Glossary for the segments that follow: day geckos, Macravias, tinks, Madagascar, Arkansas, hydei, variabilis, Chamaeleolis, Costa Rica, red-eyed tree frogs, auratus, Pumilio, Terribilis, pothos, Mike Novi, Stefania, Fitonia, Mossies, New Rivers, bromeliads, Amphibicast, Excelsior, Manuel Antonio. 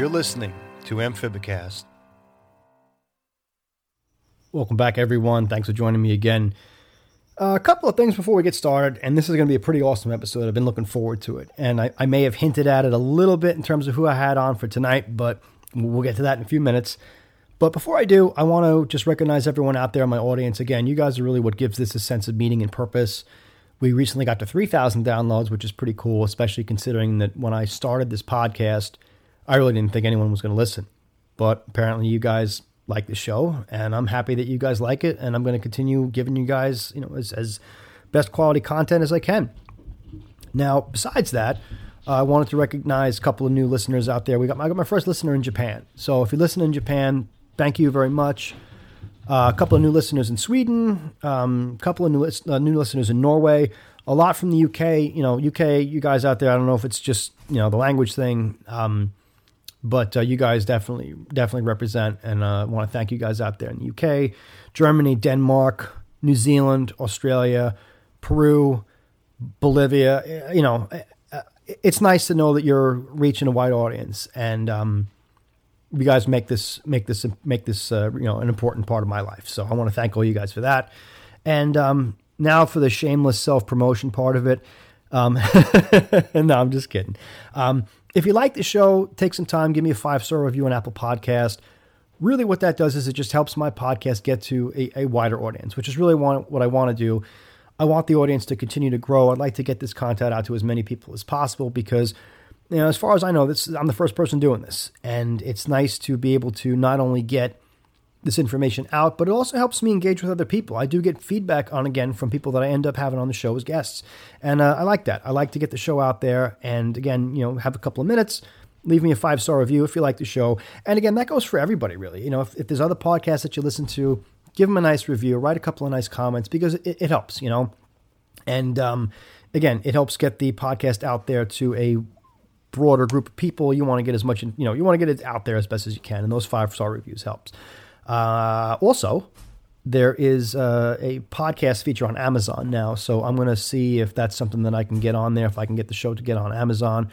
You're listening to Amphibicast. Welcome back, everyone. Thanks for joining me again. A couple of things before we get started, and this is going to be a pretty awesome episode. I've been looking forward to it, and I may have hinted at it a little bit in terms of who I had on for tonight, but we'll get to that in a few minutes. But before I do, I want to just recognize everyone out there in my audience. Again, you guys are really what gives this a sense of meaning and purpose. We recently got to 3,000 downloads, which is pretty cool, especially considering that when I started this podcast, I really didn't think anyone was going to listen. But apparently you guys like the show, and I'm happy that you guys like it, and I'm going to continue giving you guys, you know, as best quality content as I can. Now, besides that, I wanted to recognize a couple of new listeners out there. I got my first listener in Japan. So if you listen in Japan, thank you very much. A couple of new listeners in Sweden, a couple of new listeners in Norway, a lot from the UK. You know, UK, you guys out there, I don't know if it's just, you know, the language thing, but you guys definitely represent, and I want to thank you guys out there in the UK, Germany, Denmark, New Zealand, Australia, Peru, Bolivia. You know, it's nice to know that you're reaching a wide audience, and you guys make this you know, an important part of my life. So I want to thank all you guys for that. And now for the shameless self-promotion part of it. No, I'm just kidding. If you like the show, take some time, give me a 5-star review on Apple Podcast. Really what that does is it just helps my podcast get to a wider audience, which is really what I want to do. I want the audience to continue to grow. I'd like to get this content out to as many people as possible because, you know, as far as I know, I'm the first person doing this. And it's nice to be able to not only get this information out, but it also helps me engage with other people. I do get feedback on, again, from people that I end up having on the show as guests. And I like that. I like to get the show out there. And again, you know, have a couple of minutes, leave me a 5-star review if you like the show. And again, that goes for everybody, really. You know, if there's other podcasts that you listen to, give them a nice review, write a couple of nice comments, because it helps, you know. And again, it helps get the podcast out there to a broader group of people. You want to get as much, you know, you want to get it out there as best as you can. And those 5-star reviews helps. Also, there is a podcast feature on Amazon now, so I'm going to see if that's something that I can get on there, if I can get the show to get on Amazon.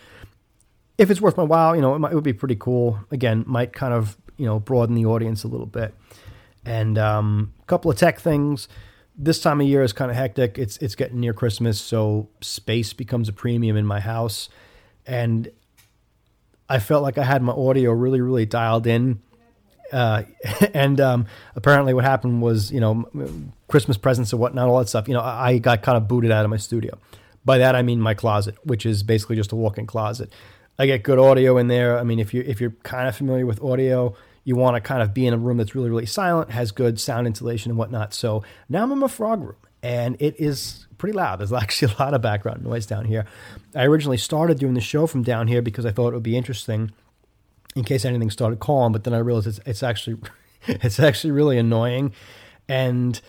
If it's worth my while, you know, it would be pretty cool. Again, might kind of, you know, broaden the audience a little bit. And a couple of tech things. This time of year is kind of hectic. It's getting near Christmas, so space becomes a premium in my house. And I felt like I had my audio really, really dialed in. Apparently what happened was, you know, Christmas presents and whatnot, all that stuff, you know, I got kind of booted out of my studio. By that, I mean my closet, which is basically just a walk-in closet. I get good audio in there. I mean, if you're kind of familiar with audio, you want to kind of be in a room that's really, really silent, has good sound insulation and whatnot. So now I'm in my frog room, and it is pretty loud. There's actually a lot of background noise down here. I originally started doing the show from down here because I thought it would be interesting in case anything started calling, but then I realized it's actually really annoying, and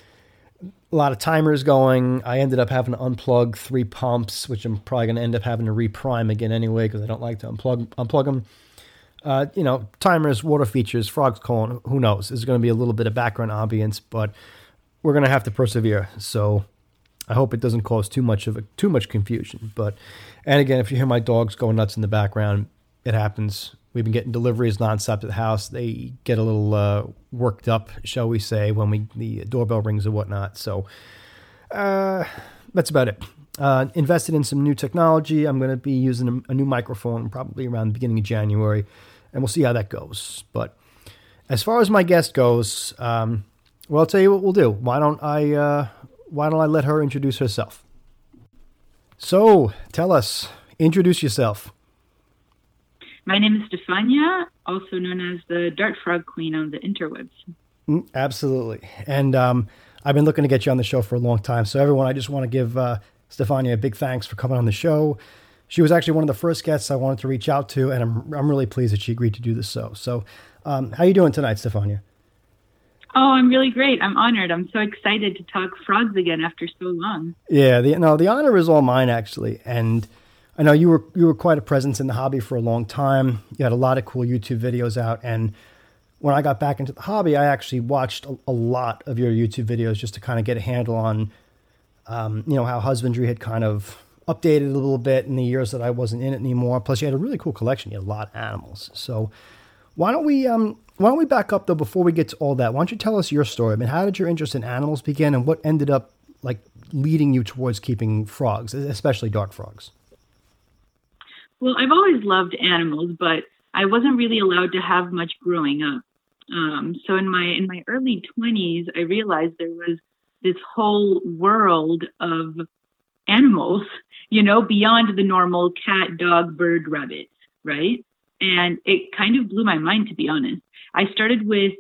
a lot of timers going. I ended up having to unplug 3 pumps, which I'm probably going to end up having to reprime again anyway because I don't like to unplug them. You know, timers, water features, frogs calling. Who knows? There's going to be a little bit of background ambience, but we're going to have to persevere. So I hope it doesn't cause too much confusion. And again, if you hear my dogs going nuts in the background, it happens. We've been getting deliveries nonstop at the house. They get a little worked up, shall we say, when the doorbell rings or whatnot. So that's about it. Invested in some new technology. I'm going to be using a new microphone probably around the beginning of January, and we'll see how that goes. But as far as my guest goes, well, I'll tell you what we'll do. Why don't I let her introduce herself? So tell us, introduce yourself. My name is Stefania, also known as the Dart Frog Queen on the interwebs. Absolutely. And I've been looking to get you on the show for a long time. So everyone, I just want to give Stefania a big thanks for coming on the show. She was actually one of the first guests I wanted to reach out to, and I'm really pleased that she agreed to do this. So how are you doing tonight, Stefania? Oh, I'm really great. I'm honored. I'm so excited to talk frogs again after so long. Yeah, the honor is all mine, actually. And I know you were quite a presence in the hobby for a long time. You had a lot of cool YouTube videos out, and when I got back into the hobby, I actually watched a lot of your YouTube videos just to kind of get a handle on, you know, how husbandry had kind of updated a little bit in the years that I wasn't in it anymore. Plus, you had a really cool collection. You had a lot of animals. So why don't we back up, though, before we get to all that? Why don't you tell us your story? I mean, how did your interest in animals begin, and what ended up, like, leading you towards keeping frogs, especially dart frogs? Well, I've always loved animals, but I wasn't really allowed to have much growing up. So in my early 20s, I realized there was this whole world of animals, you know, beyond the normal cat, dog, bird, rabbit, right? And it kind of blew my mind, to be honest. I started with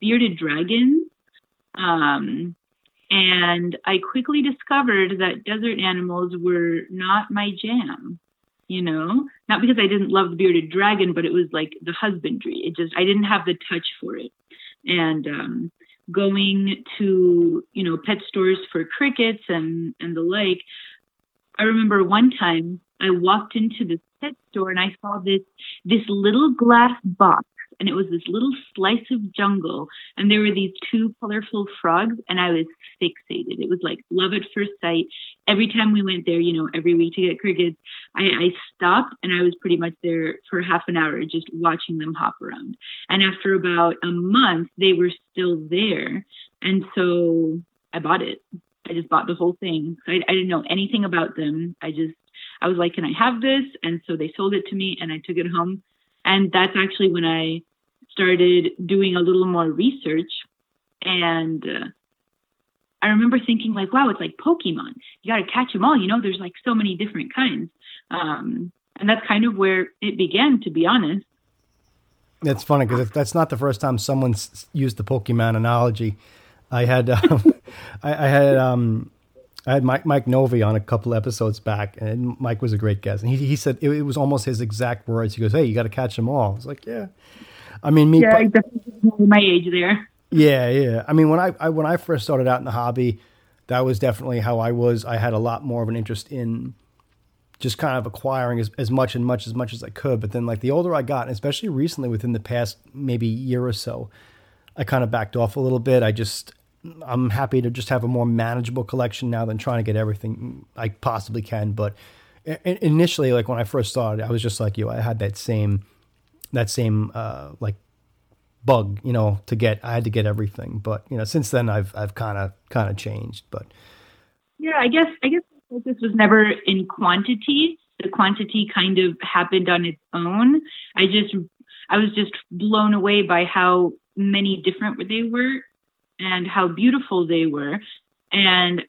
bearded dragons, and I quickly discovered that desert animals were not my jam, you know? Not because I didn't love the bearded dragon, but it was like the husbandry. I didn't have the touch for it. And going to, you know, pet stores for crickets and the like, I remember one time I walked into this pet store and I saw this little glass box, and it was this little slice of jungle, and there were these two colorful frogs, and I was fixated. It was like love at first sight. Every time we went there, you know, every week to get crickets, I stopped, and I was pretty much there for half an hour just watching them hop around. And after about a month, they were still there, and so I bought it. I just bought the whole thing. So I didn't know anything about them. I was like, can I have this? And so they sold it to me, and I took it home. And that's actually when I started doing a little more research. And I remember thinking, like, wow, it's like Pokemon. You got to catch them all. You know, there's like so many different kinds. And that's kind of where it began, to be honest. That's funny, because that's not the first time someone's used the Pokemon analogy. I had Mike Novi on a couple episodes back, and Mike was a great guest. And he said it was almost his exact words. He goes, "Hey, you got to catch them all." I was like, "Yeah." I mean, definitely my age there. Yeah. I mean, when I first started out in the hobby, that was definitely how I was. I had a lot more of an interest in just kind of acquiring as much as I could. But then, like, the older I got, and especially recently within the past maybe year or so, I kind of backed off a little bit. I'm happy to just have a more manageable collection now than trying to get everything I possibly can. But initially, like when I first started, I was just like you. I had that same like bug, you know, I had to get everything. But, you know, since then I've kind of changed. But yeah, I guess the focus was never in quantity. The quantity kind of happened on its own. I was just blown away by how many different they were, and how beautiful they were. And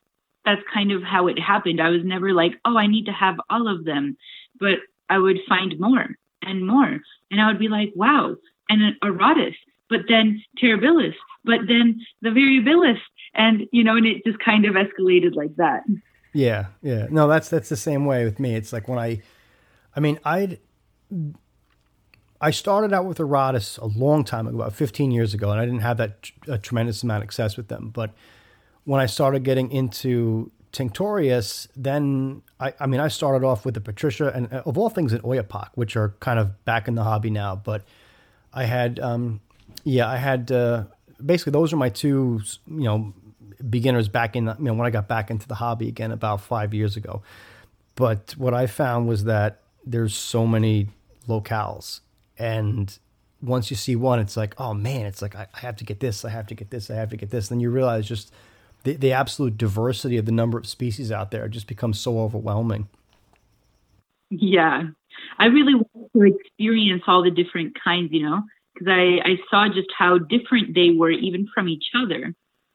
that's kind of how it happened. I was never like, oh, I need to have all of them. But I would find more and more. And I would be like, wow, and an auratus, but then terribilis, but then the variabilis. And, you know, and it just kind of escalated like that. Yeah. No, that's the same way with me. It's like when I started out with auratus a long time ago, about 15 years ago, and I didn't have that a tremendous amount of success with them. But when I started getting into Tinctorius, then I started off with the Patricia, and of all things, an Oyapock, which are kind of back in the hobby now. But I had, basically those are my two, you know, beginners back in, you know, when I got back into the hobby again about 5 years ago. But what I found was that there's so many locales. And once you see one, it's like, oh man, it's like, I have to get this. I have to get this. I have to get this. Then you realize just the absolute diversity of the number of species out there just becomes so overwhelming. Yeah. I really wanted to experience all the different kinds, you know, because I saw just how different they were even from each other.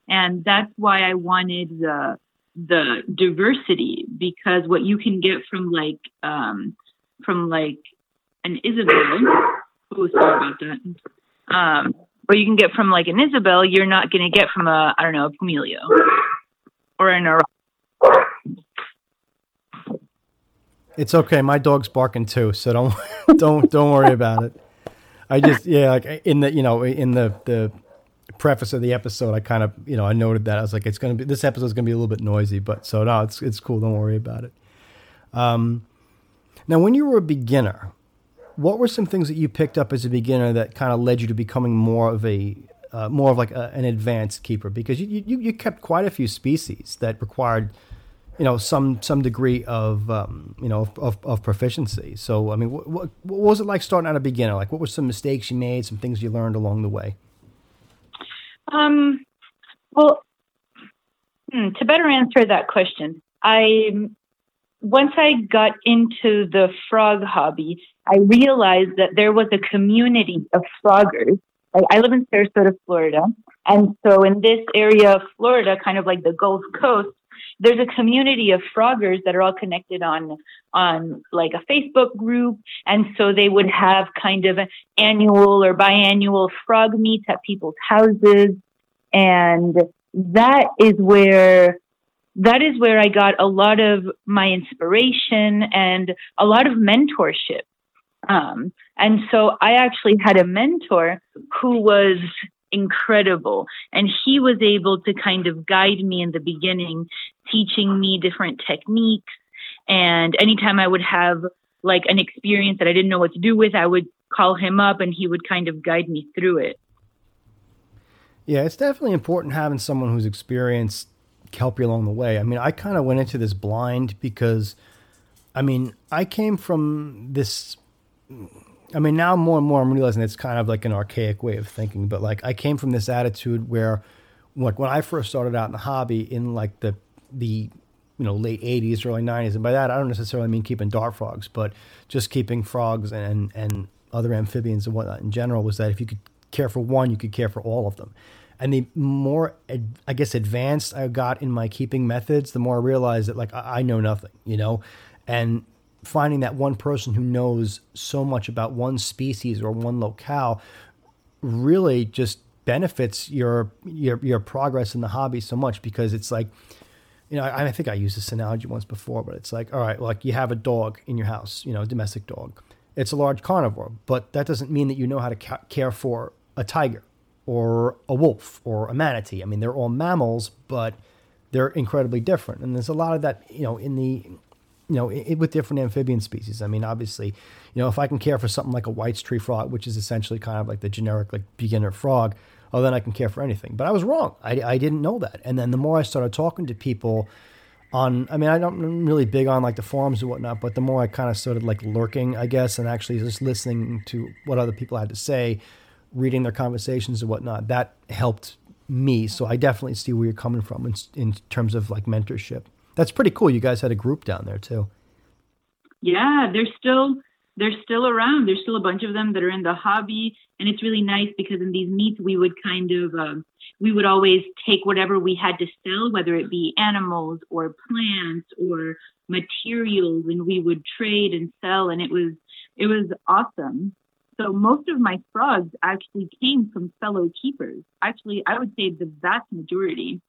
And that's why I wanted the diversity, because what you can get from an Isabelle, oh, sorry about that. Or you can get from like an Isabelle, you're not going to get from a Pumilio or an Ara. It's okay. My dog's barking too, so don't worry about it. I just in the preface of the episode, I kind of, you know, I noted that I was like, this episode's going to be a little bit noisy, but so no, it's cool. Don't worry about it. Now, when you were a beginner, what were some things that you picked up as a beginner that kind of led you to becoming more of an advanced keeper? Because you kept quite a few species that required some degree of proficiency. So, I mean, what was it like starting out a beginner? Like, what were some mistakes you made, some things you learned along the way? To better answer that question, once I got into the frog hobby, I realized that there was a community of froggers. I live in Sarasota, Florida. And so in this area of Florida, kind of like the Gulf Coast, there's a community of froggers that are all connected on like a Facebook group. And so they would have kind of an annual or biannual frog meets at people's houses. And that is where I got a lot of my inspiration and a lot of mentorship. And so I actually had a mentor who was incredible, and he was able to kind of guide me in the beginning, teaching me different techniques. And anytime I would have like an experience that I didn't know what to do with, I would call him up and he would kind of guide me through it. Yeah, it's definitely important having someone who's experienced help you along the way. I mean, I kind of went into this blind because, I mean, I came from this, I mean, now more and more I'm realizing it's kind of like an archaic way of thinking, but like I came from this attitude where like when I first started out in the hobby in like the late 80s, early 90s, and by that I don't necessarily mean keeping dart frogs, but just keeping frogs and other amphibians and whatnot in general, was that if you could care for one, you could care for all of them. And the more, I guess, advanced I got in my keeping methods, the more I realized that, like, I know nothing, and finding that one person who knows so much about one species or one locale really just benefits your progress in the hobby so much, because it's like, I think I used this analogy once before, but it's like, all right, like you have a dog in your house, a domestic dog. It's a large carnivore, but that doesn't mean that you know how to care for a tiger or a wolf or a manatee. I mean, they're all mammals, but they're incredibly different. And there's a lot of that, with different amphibian species. I mean, obviously, if I can care for something like a White's tree frog, which is essentially kind of like the generic, like beginner frog, oh, then I can care for anything. But I was wrong. I didn't know that. And then the more I started talking to people I'm really big on like the forums and whatnot, but the more I kind of started like lurking, I guess, and actually just listening to what other people had to say, reading their conversations and whatnot, that helped me. So I definitely see where you're coming from in terms of like mentorship. That's pretty cool. You guys had a group down there too. Yeah, they're still around. There's still a bunch of them that are in the hobby. And it's really nice because in these meets, we would kind of, we would always take whatever we had to sell, whether it be animals or plants or materials, and we would trade and sell. And it was awesome. So most of my frogs actually came from fellow keepers. Actually, I would say the vast majority.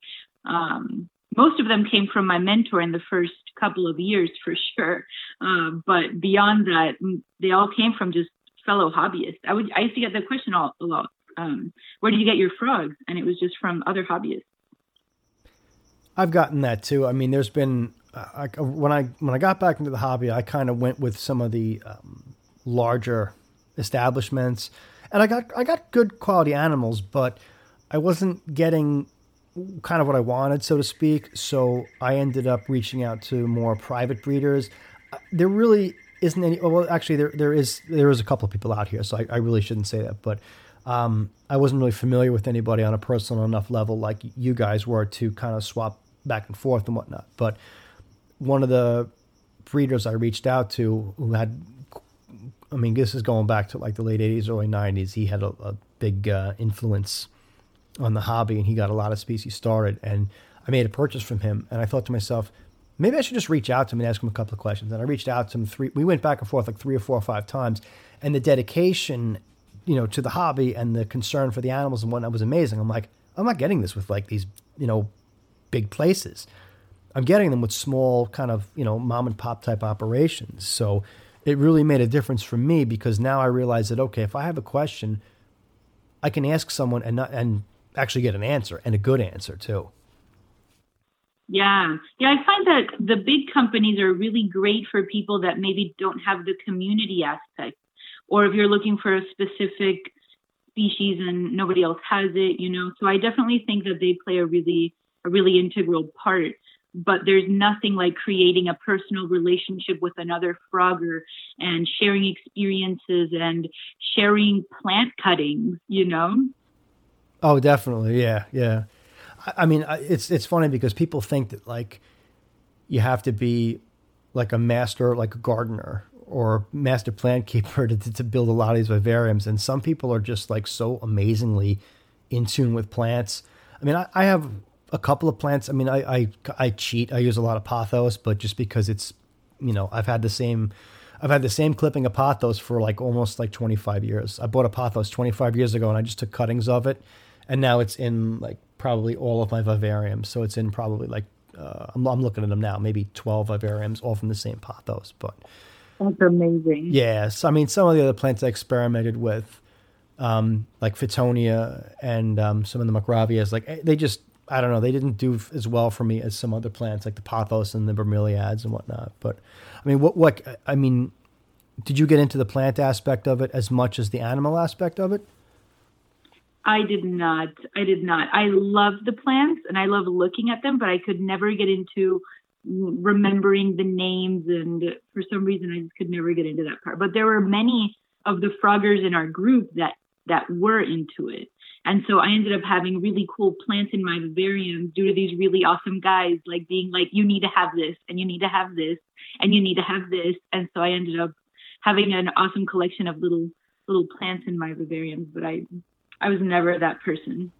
Most of them came from my mentor in the first couple of years for sure. But beyond that, they all came from just fellow hobbyists. I used to get that question a lot. Where do you get your frogs? And it was just from other hobbyists. I've gotten that too. I mean, there's been, when I got back into the hobby, I kind of went with some of the larger establishments, and I got good quality animals, but I wasn't getting kind of what I wanted, so to speak. So I ended up reaching out to more private breeders. There really isn't any, well, actually there is a couple of people out here, so I really shouldn't say that, but I wasn't really familiar with anybody on a personal enough level like you guys were to kind of swap back and forth and whatnot. But one of the breeders I reached out to who had, I mean, this is going back to like the late 80s, early 90s. He had a big influence on the hobby, and he got a lot of species started. And I made a purchase from him, and I thought to myself, maybe I should just reach out to him and ask him a couple of questions. And I reached out to him. We went back and forth like 3 or 4 or 5 times. And the dedication to the hobby and the concern for the animals and whatnot was amazing. I'm like, I'm not getting this with like these, big places. I'm getting them with small kind of, mom and pop type operations. So it really made a difference for me, because now I realize that, okay, if I have a question, I can ask someone and actually get an answer, and a good answer too. Yeah. I find that the big companies are really great for people that maybe don't have the community aspect. Or if you're looking for a specific species and nobody else has it. So I definitely think that they play a really integral part. but there's nothing like creating a personal relationship with another frogger and sharing experiences and sharing plant cuttings, you know? Oh, definitely. Yeah. Yeah. I mean, it's funny because people think that like you have to be like a master, like a gardener or master plant keeper to build a lot of these vivariums. And some people are just like so amazingly in tune with plants. I mean, I have a couple of plants. I mean, I cheat. I use a lot of pothos, but just because it's, you know, I've had the same clipping of pothos for like almost like 25 years. I bought a pothos 25 years ago and I just took cuttings of it. And now it's in like probably all of my vivariums. So it's in probably like, I'm looking at them now, maybe 12 vivariums, all from the same pothos, but. That's amazing. Yes. I mean, some of the other plants I experimented with, like Fitonia and some of the Macravias, like they just, I don't know, they didn't do as well for me as some other plants like the pothos and the bromeliads and whatnot. But I mean, what did you get into the plant aspect of it as much as the animal aspect of it? I did not. I love the plants and I love looking at them, but I could never get into remembering the names. And for some reason, I just could never get into that part. But there were many of the froggers in our group that were into it. And so I ended up having really cool plants in my vivarium due to these really awesome guys, like being like, you need to have this and you need to have this and you need to have this. And so I ended up having an awesome collection of little plants in my vivariums, but I was never that person.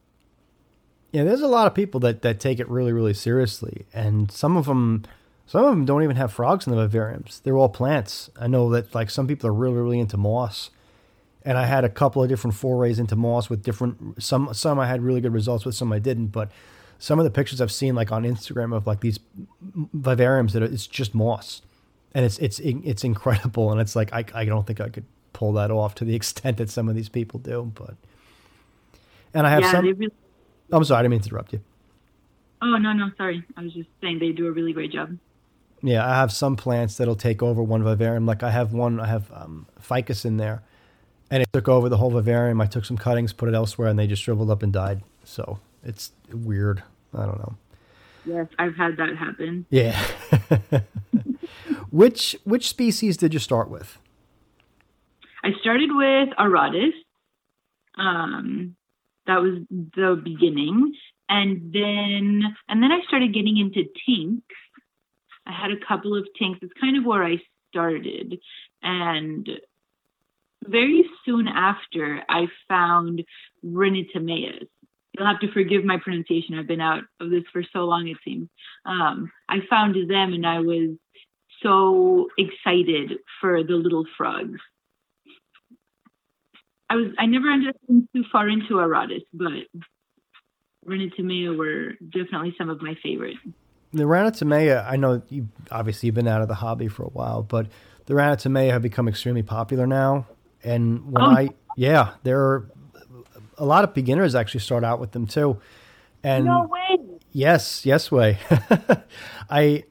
Yeah, there's a lot of people that take it really, really seriously. And some of them don't even have frogs in the vivariums. They're all plants. I know that like some people are really, really into moss. And I had a couple of different forays into moss with different, some I had really good results with, some I didn't. But some of the pictures I've seen like on Instagram of like these vivariums that it's just moss. And it's incredible. And it's like, I don't think I could pull that off to the extent that some of these people do, but. And I have I'm sorry, I didn't mean to interrupt you. Oh, no, sorry. I was just saying they do a really great job. Yeah, I have some plants that'll take over one vivarium. Like I have ficus in there, and it took over the whole vivarium. I took some cuttings, put it elsewhere, and they just shriveled up and died. So it's weird. I don't know. Yes, I've had that happen. Yeah. Which species did you start with? I started with auratus. That was the beginning. And then I started getting into tinks. I had a couple of tinks. It's kind of where I started. And very soon after, I found Ranitomeya. You'll have to forgive my pronunciation. I've been out of this for so long, it seems. I found them and I was so excited for the little frogs. I never ended up too far into auratus, but Ranitomeya were definitely some of my favorites. The Ranitomeya, I know you've been out of the hobby for a while, but the Ranitomeya have become extremely popular now. And there are a lot of beginners actually start out with them too. And no way. Yes way. I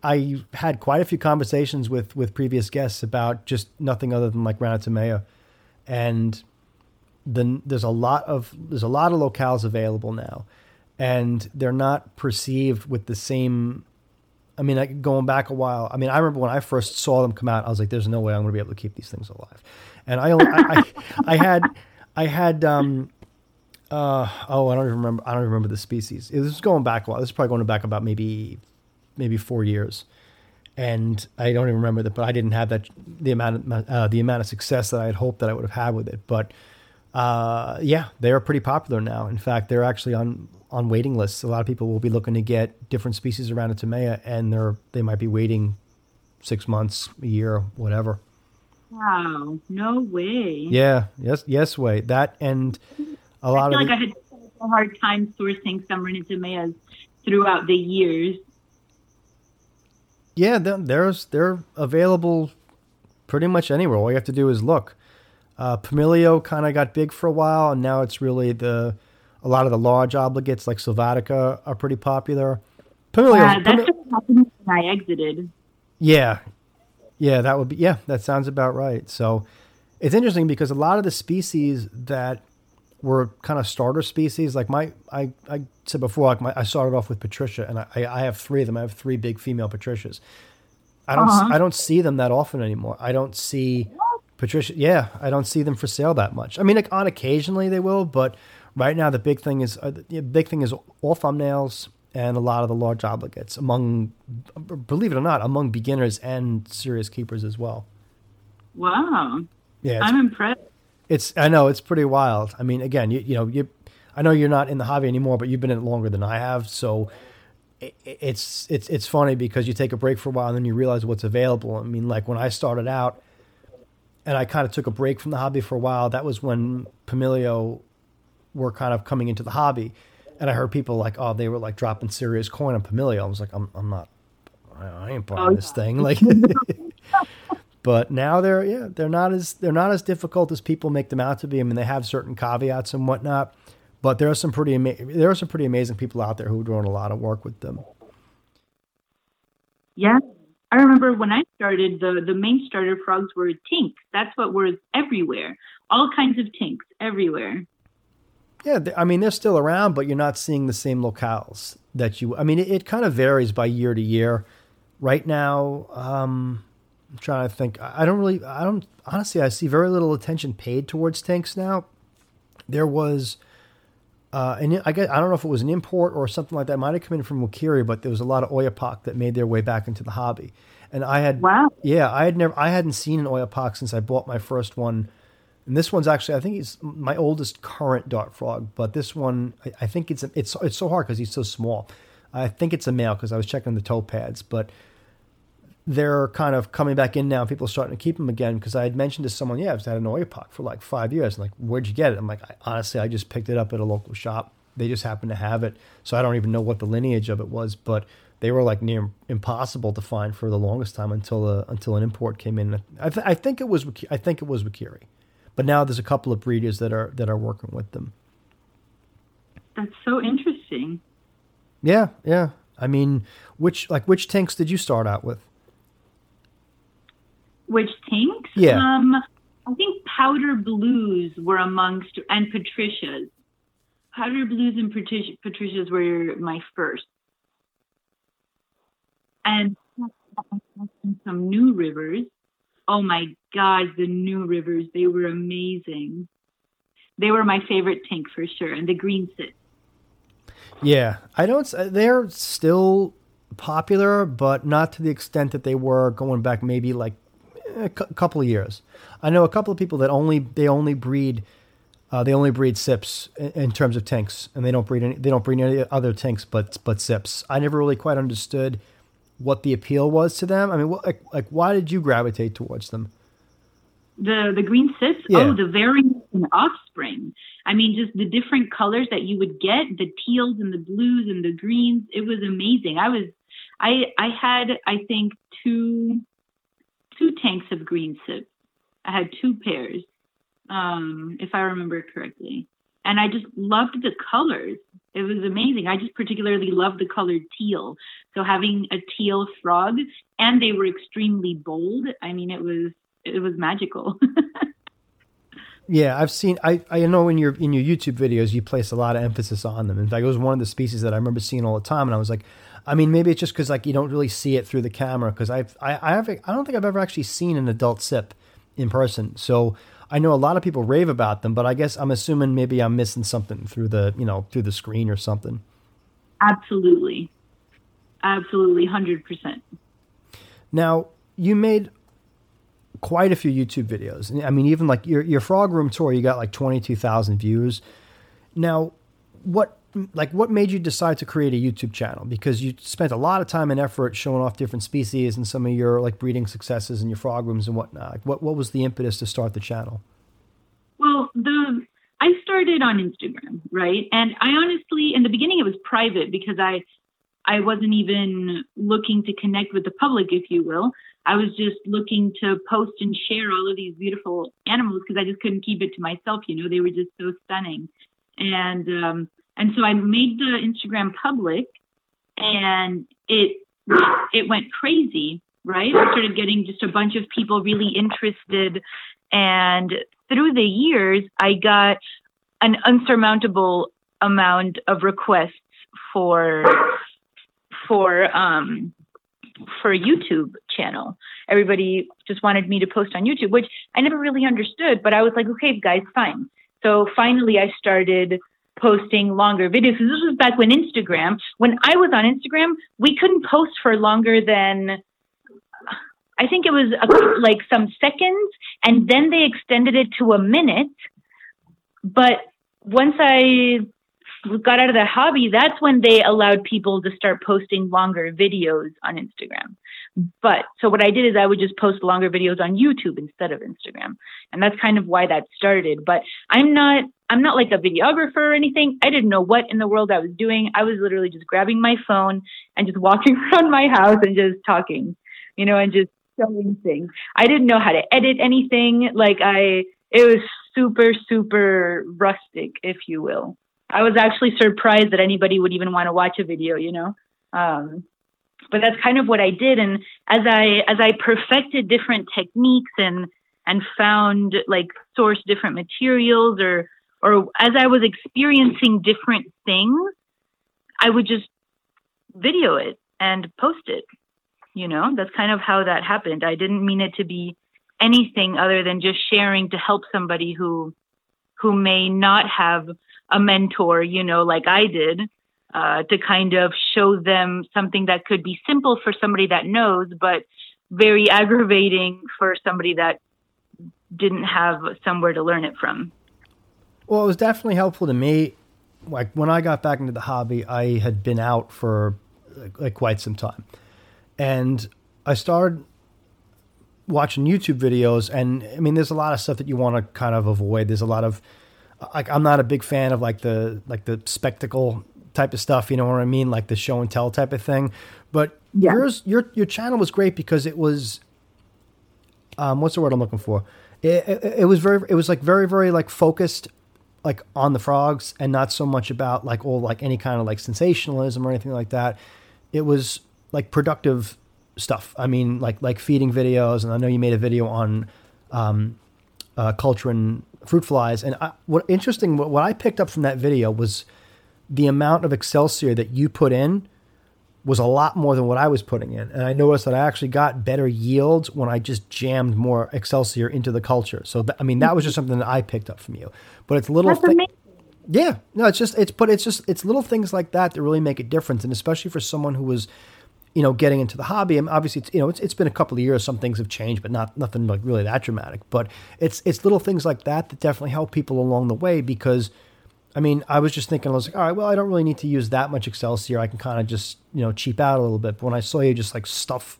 had quite a few conversations with previous guests about just nothing other than like Ranitomeya, and then there's a lot of locales available now, and they're not perceived with the same. I mean, like going back a while, I mean, I remember when I first saw them come out, I was like, there's no way I'm going to be able to keep these things alive. And I don't remember the species. This is going back a while. This is probably going back about maybe 4 years. And I don't even remember that, but I didn't have that, the amount of success that I had hoped that I would have had with it. But, they are pretty popular now. In fact, they're actually on waiting lists. A lot of people will be looking to get different species around Ranitomeya, and they might be waiting 6 months, a year, whatever. Wow, no way. Yeah, yes way. That and a lot of... I feel like I had a hard time sourcing some Ranitomeyas throughout the years. Yeah, they're available pretty much anywhere. All you have to do is look. Pumilio kind of got big for a while, and now it's really a lot of the large obligates like Sylvatica are pretty popular. Pumilio. Yeah, that's what happened when I exited. Yeah, that would be. Yeah, that sounds about right. So it's interesting because a lot of the species that were kind of starter species. Like I said before, like I started off with Patricia, and I have three of them. I have three big female Patricias. I don't see them that often anymore. I don't see Patricia. Yeah, I don't see them for sale that much. I mean, like on occasionally they will, but right now the big thing is all thumbnails and a lot of the large obligates among, believe it or not, among beginners and serious keepers as well. Wow. Yeah, I'm impressed. I know it's pretty wild. I mean, again, you know, I know you're not in the hobby anymore, but you've been in it longer than I have, so. It's funny because you take a break for a while and then you realize what's available. I mean, like when I started out and I kind of took a break from the hobby for a while, that was when Pumilio were kind of coming into the hobby. And I heard people like, oh, they were like dropping serious coin on Pumilio. I was like, I ain't buying this thing. Like, but now they're not as difficult as people make them out to be. I mean, they have certain caveats and whatnot. But there are some pretty amazing people out there who are doing a lot of work with them. Yeah, I remember when I started, the main starter frogs were tinks. That's what was everywhere. All kinds of tinks everywhere. Yeah, I mean they're still around, but you're not seeing the same locales that you. I mean it kind of varies by year to year. Right now, I'm trying to think. Honestly, I see very little attention paid towards tinks now. There was. And I don't know if it was an import or something like that. It might have come in from Wakiri, but there was a lot of Oyapock that made their way back into the hobby. And I hadn't seen an Oyapock since I bought my first one. And this one's actually, I think he's my oldest current dart frog, but this one, I think it's so hard because he's so small. I think it's a male because I was checking the toe pads, but they're kind of coming back in now. People are starting to keep them again because I had mentioned to someone, I've had an Oyapock for like 5 years. And like, where'd you get it? I'm like, honestly, I just picked it up at a local shop. They just happened to have it. So I don't even know what the lineage of it was, but they were like near impossible to find for the longest time until an import came in. I think it was Wakiri, but now there's a couple of breeders that are working with them. That's so interesting. Yeah. Yeah. I mean, which tinks did you start out with? Which tinks? Yeah. I think Powder Blues were amongst, and Patricia's. Powder Blues and Patricia's were my first. And some New Rivers. Oh my God, the New Rivers. They were amazing. They were my favorite tink for sure. And the green sips. Yeah. They're still popular, but not to the extent that they were going back maybe like a couple of years. I know a couple of people that only breed sips in terms of tinks, and they don't breed any other tinks but sips. I never really quite understood what the appeal was to them. I mean, like why did you gravitate towards them? The green sips? Yeah. Oh, the varying offspring. I mean, just the different colors that you would get, the teals and the blues and the greens. It was amazing. I had, I think, two tanks of green sips. I had two pairs, if I remember correctly. And I just loved the colors. It was amazing. I just particularly loved the color teal. So having a teal frog, and they were extremely bold. I mean, it was magical. Yeah, I've seen. I know in your YouTube videos, you place a lot of emphasis on them. In fact, it was one of the species that I remember seeing all the time, and I was like, I mean, maybe it's just because like you don't really see it through the camera. Because I don't think I've ever actually seen an adult sip in person. So I know a lot of people rave about them, but I guess I'm assuming maybe I'm missing something through the screen or something. Absolutely, 100%. Now you made quite a few YouTube videos. I mean, even like your frog room tour, you got like 22,000 views. Now, what made you decide to create a YouTube channel? Because you spent a lot of time and effort showing off different species and some of your like breeding successes and your frog rooms and whatnot. Like what was the impetus to start the channel? Well, I started on Instagram, right? And I honestly, in the beginning, it was private because I wasn't even looking to connect with the public, if you will. I was just looking to post and share all of these beautiful animals because I just couldn't keep it to myself. You know, they were just so stunning. And so I made the Instagram public, and it went crazy, right? I started getting just a bunch of people really interested, and through the years, I got an unsurmountable amount of requests for a YouTube channel. Everybody just wanted me to post on YouTube, which I never really understood, but I was like, okay, guys, fine. So finally I started posting longer videos. This was back when Instagram, when I was on Instagram, we couldn't post for longer than, I think it was like some seconds, and then they extended it to a minute. But once I got out of the hobby, that's when they allowed people to start posting longer videos on Instagram. But so what I did is I would just post longer videos on YouTube instead of Instagram. And that's kind of why that started. But I'm not like a videographer or anything. I didn't know what in the world I was doing. I was literally just grabbing my phone and just walking around my house and just talking, you know, and just showing things. I didn't know how to edit anything. Like it was super, super rustic, if you will. I was actually surprised that anybody would even want to watch a video, you know? But that's kind of what I did. And as I perfected different techniques and found like source different materials or as I was experiencing different things, I would just video it and post it. You know, that's kind of how that happened. I didn't mean it to be anything other than just sharing to help somebody who may not have a mentor, you know, like I did, to kind of show them something that could be simple for somebody that knows, but very aggravating for somebody that didn't have somewhere to learn it from. Well, it was definitely helpful to me. Like when I got back into the hobby, I had been out for like quite some time, and I started watching YouTube videos. And I mean, there's a lot of stuff that you want to kind of avoid. There's a lot of, like, I'm not a big fan of like the spectacle type of stuff, you know what I mean? Like the show and tell type of thing. But yeah. Your channel was great because it was, what's the word I'm looking for? It was like very, very like focused, like on the frogs and not so much about like all like any kind of like sensationalism or anything like that. It was like productive stuff. I mean, like feeding videos. And I know you made a video on, culture and fruit flies. And what I picked up from that video was the amount of Excelsior that you put in was a lot more than what I was putting in. And I noticed that I actually got better yields when I just jammed more Excelsior into the culture. So, that was just something that I picked up from you, but it's little things. Yeah, no, it's little things like that that really make a difference. And especially for someone who was, you know, getting into the hobby. And obviously, it's, you know, it's been a couple of years. Some things have changed, but nothing like really that dramatic. But it's little things like that that definitely help people along the way. Because, I mean, I was just thinking, I was like, all right, well, I don't really need to use that much Excelsior. I can kind of just, you know, cheap out a little bit. But when I saw you just like stuff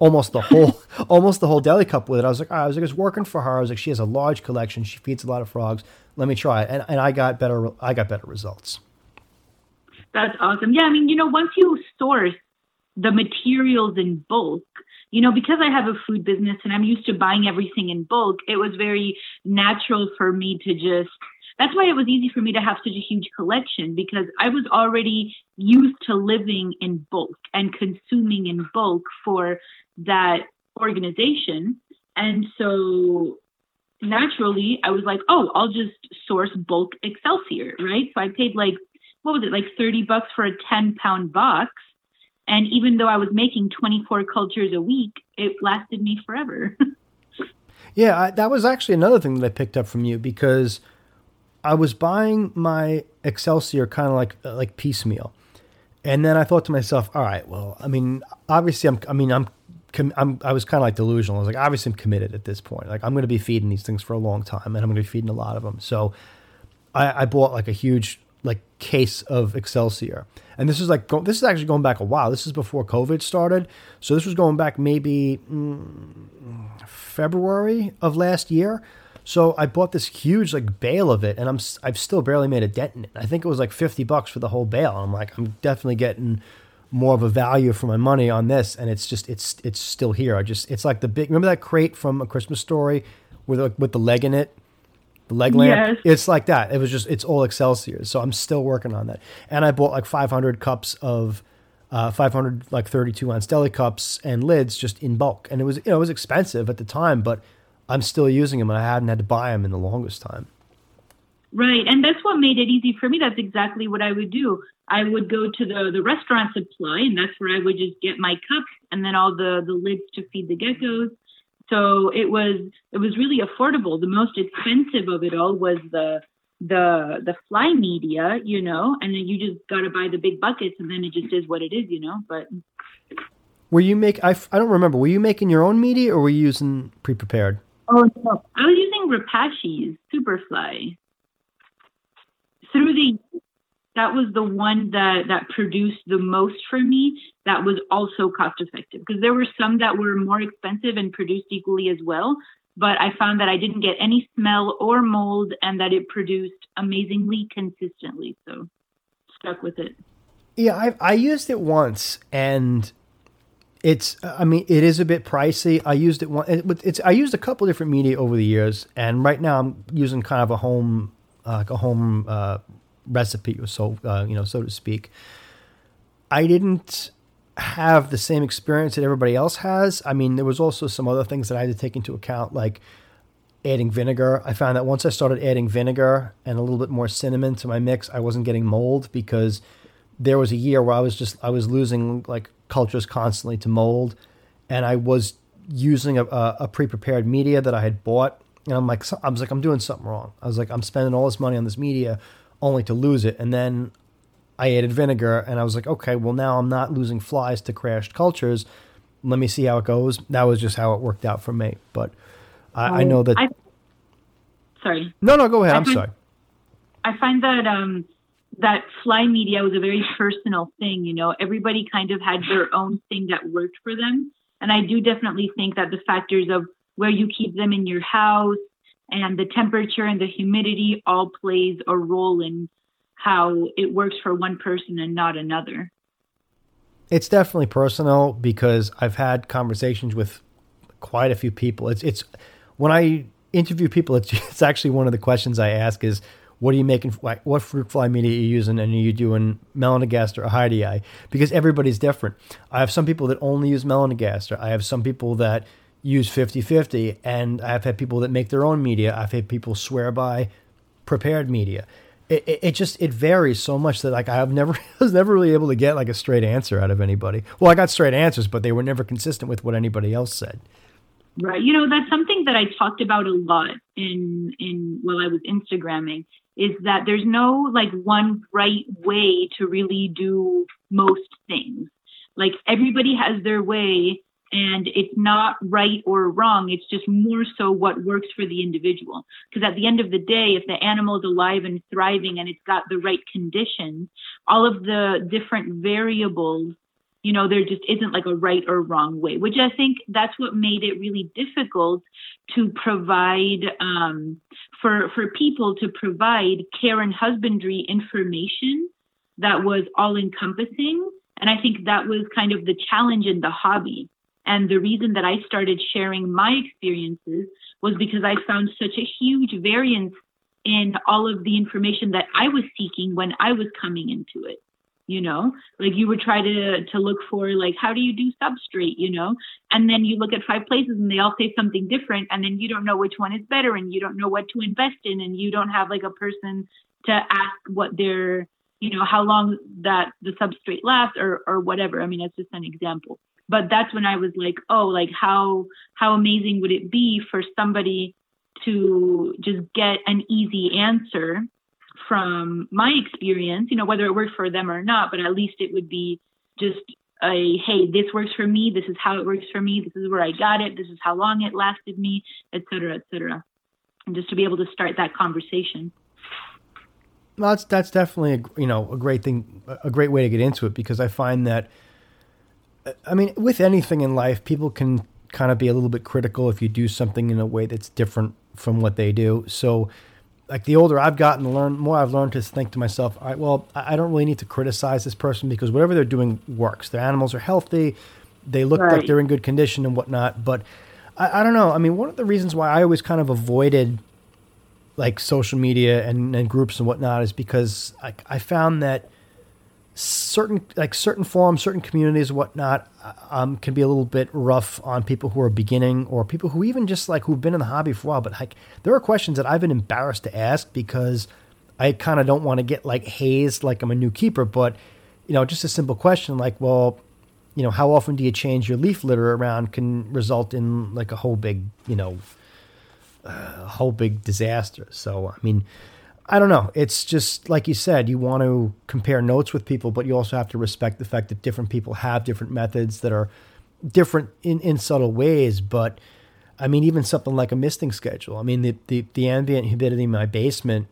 almost the whole deli cup with it, I was like, all right, I was like, it's working for her. I was like, she has a large collection. She feeds a lot of frogs. Let me try it. And I got better results. That's awesome. Yeah, I mean, you know, once you source the materials in bulk, you know, because I have a food business and I'm used to buying everything in bulk, it was very natural for me to just, that's why it was easy for me to have such a huge collection, because I was already used to living in bulk and consuming in bulk for that organization. And so naturally I was like, oh, I'll just source bulk Excelsior, right? So I paid like, what was it? Like $30 for a 10-pound box. And even though I was making 24 cultures a week, it lasted me forever. Yeah, that was actually another thing that I picked up from you, because I was buying my Excelsior kind of like piecemeal. And then I thought to myself, all right, well, I mean, obviously I was kind of like delusional. I was like, obviously I'm committed at this point. Like I'm going to be feeding these things for a long time, and I'm going to be feeding a lot of them. So I bought like a huge like case of Excelsior. And this is like, this is actually going back a while. This is before COVID started. So this was going back maybe February of last year. So I bought this huge like bale of it, and I've still barely made a dent in it. I think it was like $50 for the whole bale. I'm like, I'm definitely getting more of a value for my money on this. And it's just, it's still here. It's like the big, remember that crate from A Christmas Story with the leg in it? Leg lamp. Yes. It's like that. It was just, it's all Excelsior. So I'm still working on that. And I bought like 500 cups of 32 ounce deli cups and lids just in bulk. And it was, you know, it was expensive at the time, but I'm still using them, and I hadn't had to buy them in the longest time. Right. And that's what made it easy for me. That's exactly what I would do. I would go to the restaurant supply, and that's where I would just get my cups and then all the lids to feed the geckos. So it was really affordable. The most expensive of it all was the fly media, you know, and then you just got to buy the big buckets, and then it just is what it is, you know. But were you I don't remember, were you making your own media or were you using pre-prepared? Oh, no. I was using Rapashi's Superfly. That was the one that produced the most for me. That was also cost effective, because there were some that were more expensive and produced equally as well. But I found that I didn't get any smell or mold, and that it produced amazingly consistently. So stuck with it. Yeah, I used it once, and it is a bit pricey. I used it once. I used a couple different media over the years, and right now I'm using kind of a home recipe, or so to speak. I didn't have the same experience that everybody else has. I mean, there was also some other things that I had to take into account, like adding vinegar. I found that once I started adding vinegar and a little bit more cinnamon to my mix, I wasn't getting mold, because there was a year where I was losing like cultures constantly to mold, and I was using a pre-prepared media that I had bought, and I was like, I'm doing something wrong. I was like, I'm spending all this money on this media only to lose it. And then I added vinegar, and I was like, okay, well, now I'm not losing flies to crashed cultures. Let me see how it goes. That was just how it worked out for me. But I know that... Sorry. No, go ahead. I'm sorry. I find that that fly media was a very personal thing. You know, everybody kind of had their own thing that worked for them. And I do definitely think that the factors of where you keep them in your house and the temperature and the humidity all plays a role in how it works for one person and not another. It's definitely personal, because I've had conversations with quite a few people. It's when I interview people, it's actually one of the questions I ask is, what are you making? What fruit fly media are you using? And are you doing melanogaster or hydei? Because everybody's different. I have some people that only use melanogaster. I have some people that use 50-50, and I've had people that make their own media. I've had people swear by prepared media. It varies so much that like I was never really able to get like a straight answer out of anybody. Well, I got straight answers, but they were never consistent with what anybody else said. Right. You know, that's something that I talked about a lot in while I was Instagramming, is that there's no like one right way to really do most things. Like everybody has their way, and it's not right or wrong. It's just more so what works for the individual. Because at the end of the day, if the animal is alive and thriving and it's got the right conditions, all of the different variables, you know, there just isn't like a right or wrong way, which I think that's what made it really difficult to provide, for people to provide care and husbandry information that was all encompassing. And I think that was kind of the challenge in the hobby. And the reason that I started sharing my experiences was because I found such a huge variance in all of the information that I was seeking when I was coming into it. You know, like you would try to look for like, how do you do substrate, you know, and then you look at 5 places and they all say something different. And then you don't know which one is better, and you don't know what to invest in. And you don't have like a person to ask what their, you know, how long that the substrate lasts or whatever. I mean, that's just an example. But that's when I was like, oh, like how amazing would it be for somebody to just get an easy answer from my experience, you know, whether it worked for them or not, but at least it would be just a, hey, this works for me. This is how it works for me. This is where I got it. This is how long it lasted me, et cetera, et cetera. And just to be able to start that conversation. Well, that's definitely, a great thing, a great way to get into it, because I find that, I mean, with anything in life, people can kind of be a little bit critical if you do something in a way that's different from what they do. So, like, the older I've gotten, I've learned to think to myself, all right, well, I don't really need to criticize this person, because whatever they're doing works. Their animals are healthy. They look right, like they're in good condition and whatnot. But I don't know. I mean, one of the reasons why I always kind of avoided, like, social media and groups and whatnot is because I found that certain forums, certain communities, whatnot, can be a little bit rough on people who are beginning, or people who even just like who've been in the hobby for a while. But like, there are questions that I've been embarrassed to ask because I kind of don't want to get like hazed like I'm a new keeper, but, you know, just a simple question like, well, you know, how often do you change your leaf litter around can result in like a whole big, you know, whole big disaster. So, I mean, I don't know. It's just like you said, you want to compare notes with people, but you also have to respect the fact that different people have different methods that are different in subtle ways. But I mean, even something like a misting schedule. I mean, the ambient humidity in my basement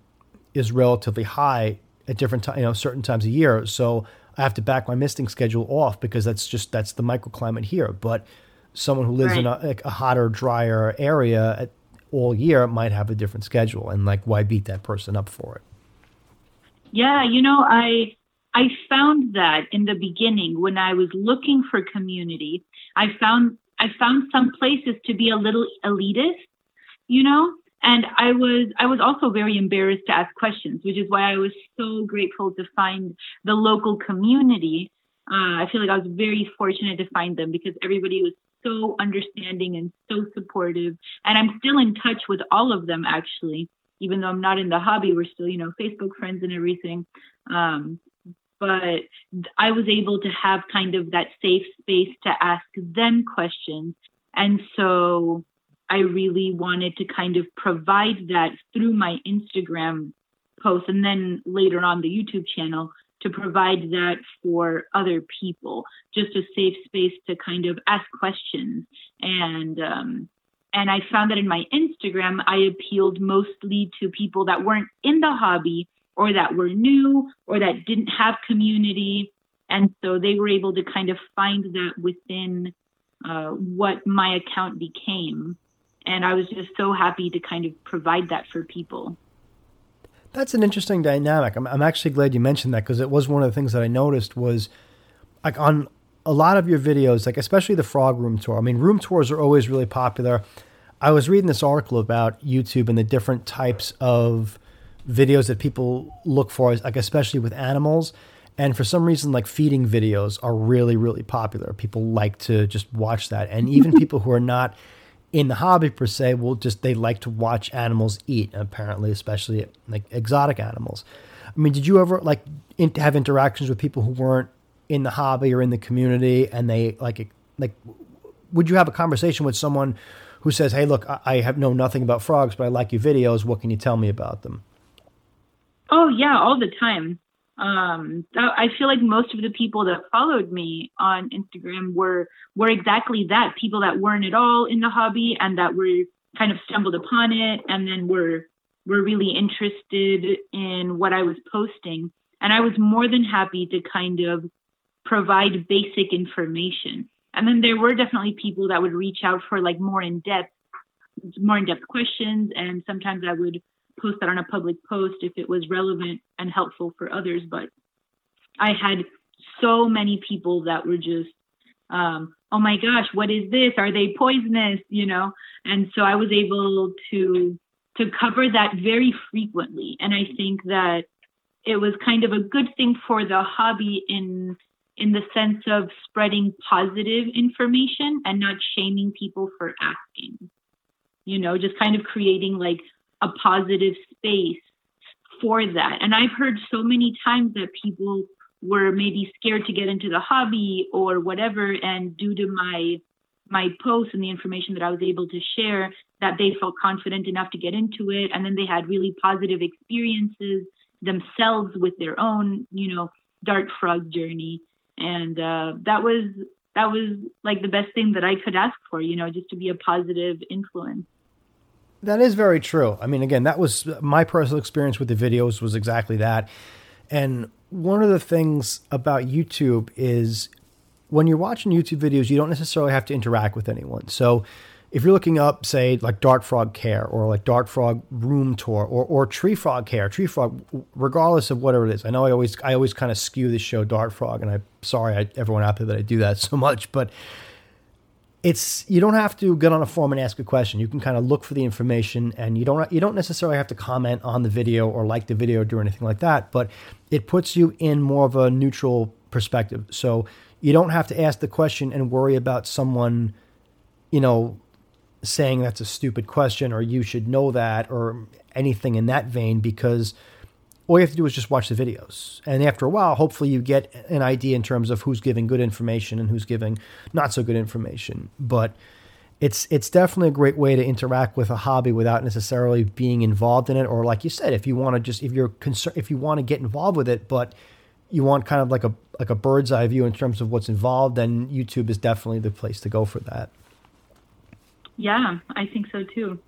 is relatively high at different times, you know, certain times a year. So I have to back my misting schedule off because that's the microclimate here. But someone who lives right. in a hotter, drier area all year might have a different schedule, and like, why beat that person up for it? Yeah, you know, I found that in the beginning when I was looking for community, I found some places to be a little elitist, you know, and I was also very embarrassed to ask questions, which is why I was so grateful to find the local community. I feel like I was very fortunate to find them because everybody was so understanding and so supportive. And I'm still in touch with all of them, actually, even though I'm not in the hobby, we're still, you know, Facebook friends and everything. But I was able to have kind of that safe space to ask them questions. And so I really wanted to kind of provide that through my Instagram post and then later on the YouTube channel, to provide that for other people, just a safe space to kind of ask questions. And I found that in my Instagram, I appealed mostly to people that weren't in the hobby or that were new or that didn't have community. And so they were able to kind of find that within what my account became. And I was just so happy to kind of provide that for people. That's an interesting dynamic. I'm actually glad you mentioned that because it was one of the things that I noticed was like on a lot of your videos, like especially the frog room tour. I mean, room tours are always really popular. I was reading this article about YouTube and the different types of videos that people look for, like especially with animals. And for some reason, like feeding videos are really, really popular. People like to just watch that. And even people who are not in the hobby per se, they like to watch animals eat, apparently, especially like exotic animals. I mean, did you ever like have interactions with people who weren't in the hobby or in the community, and they like, would you have a conversation with someone who says, "Hey, look, I know nothing about frogs, but I like your videos. What can you tell me about them?" Oh yeah, all the time. I feel like most of the people that followed me on Instagram were exactly that, people that weren't at all in the hobby and that were kind of stumbled upon it and then were really interested in what I was posting. And I was more than happy to kind of provide basic information. And then there were definitely people that would reach out for like more in-depth questions. And sometimes I would post that on a public post if it was relevant and helpful for others. But I had so many people that were just, oh my gosh, what is this? Are they poisonous? You know? And so I was able to cover that very frequently. And I think that it was kind of a good thing for the hobby in the sense of spreading positive information and not shaming people for asking, you know, just kind of creating like a positive space for that. And I've heard so many times that people were maybe scared to get into the hobby or whatever. And due to my posts and the information that I was able to share, that they felt confident enough to get into it. And then they had really positive experiences themselves with their own, you know, dart frog journey. And that was like the best thing that I could ask for, you know, just to be a positive influence. That is very true. I mean, again, that was my personal experience with the videos was exactly that. And one of the things about YouTube is when you're watching YouTube videos, you don't necessarily have to interact with anyone. So if you're looking up, say, like dart frog care or like dart frog room tour or tree frog care, tree frog, regardless of whatever it is. I know I always kind of skew this show dart frog, and I'm sorry everyone out there that I do that so much, but you don't have to get on a forum and ask a question. You can kind of look for the information, and you don't necessarily have to comment on the video or like the video or do anything like that, but it puts you in more of a neutral perspective. So you don't have to ask the question and worry about someone, you know, saying that's a stupid question or you should know that or anything in that vein, because all you have to do is just watch the videos. And after a while, hopefully you get an idea in terms of who's giving good information and who's giving not so good information. But it's definitely a great way to interact with a hobby without necessarily being involved in it. Or like you said, if you want to just, if you're concerned, if you want to get involved with it, but you want kind of like a bird's eye view in terms of what's involved, then YouTube is definitely the place to go for that. Yeah, I think so too.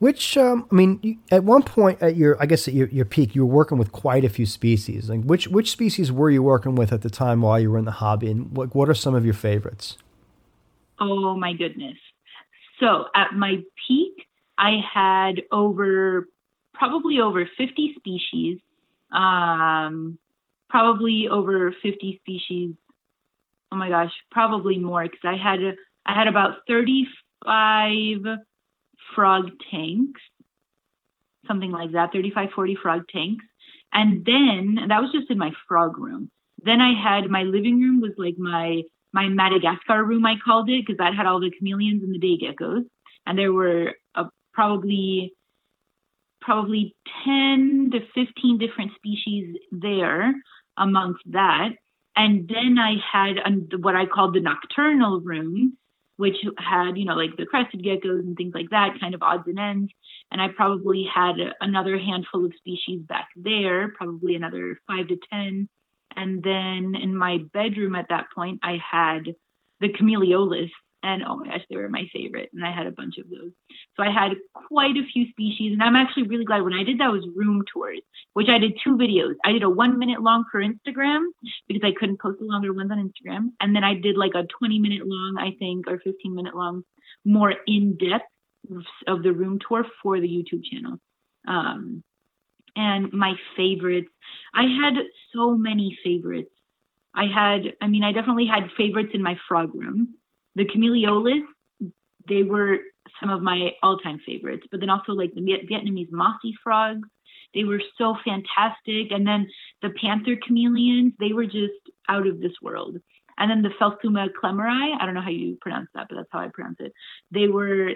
Which, I mean, at one point at your, I guess at your peak, you were working with quite a few species. Like which species were you working with at the time while you were in the hobby? And what are some of your favorites? Oh my goodness. So at my peak, I had probably over 50 species, probably over 50 species. Oh my gosh, probably more, because I had about 35 frog tanks, something like that, 35, 40 frog tanks. And then that was just in my frog room. Then I had my living room was like my Madagascar room, I called it, because that had all the chameleons and the day geckos. And there were probably 10 to 15 different species there amongst that. And then I had what I called the nocturnal room, which had, you know, like the crested geckos and things like that, kind of odds and ends. And I probably had another handful of species back there, probably another 5 to 10. And then in my bedroom at that point, I had the Chamaeleolis. And oh my gosh, they were my favorite. And I had a bunch of those. So I had quite a few species. And I'm actually really glad when I did that was room tours, which I did 2 videos. I did a 1-minute long for Instagram because I couldn't post the longer ones on Instagram. And then I did like a 20-minute long, I think, or 15-minute long, more in-depth of the room tour for the YouTube channel. And my favorites, I had so many favorites. I definitely had favorites in my frog room. The Chamaeleolis, they were some of my all-time favorites, but then also like the Vietnamese Mossies frogs, they were so fantastic. And then the panther chameleons, they were just out of this world. And then the Phelsuma clemeri, I don't know how you pronounce that, but that's how I pronounce it. They were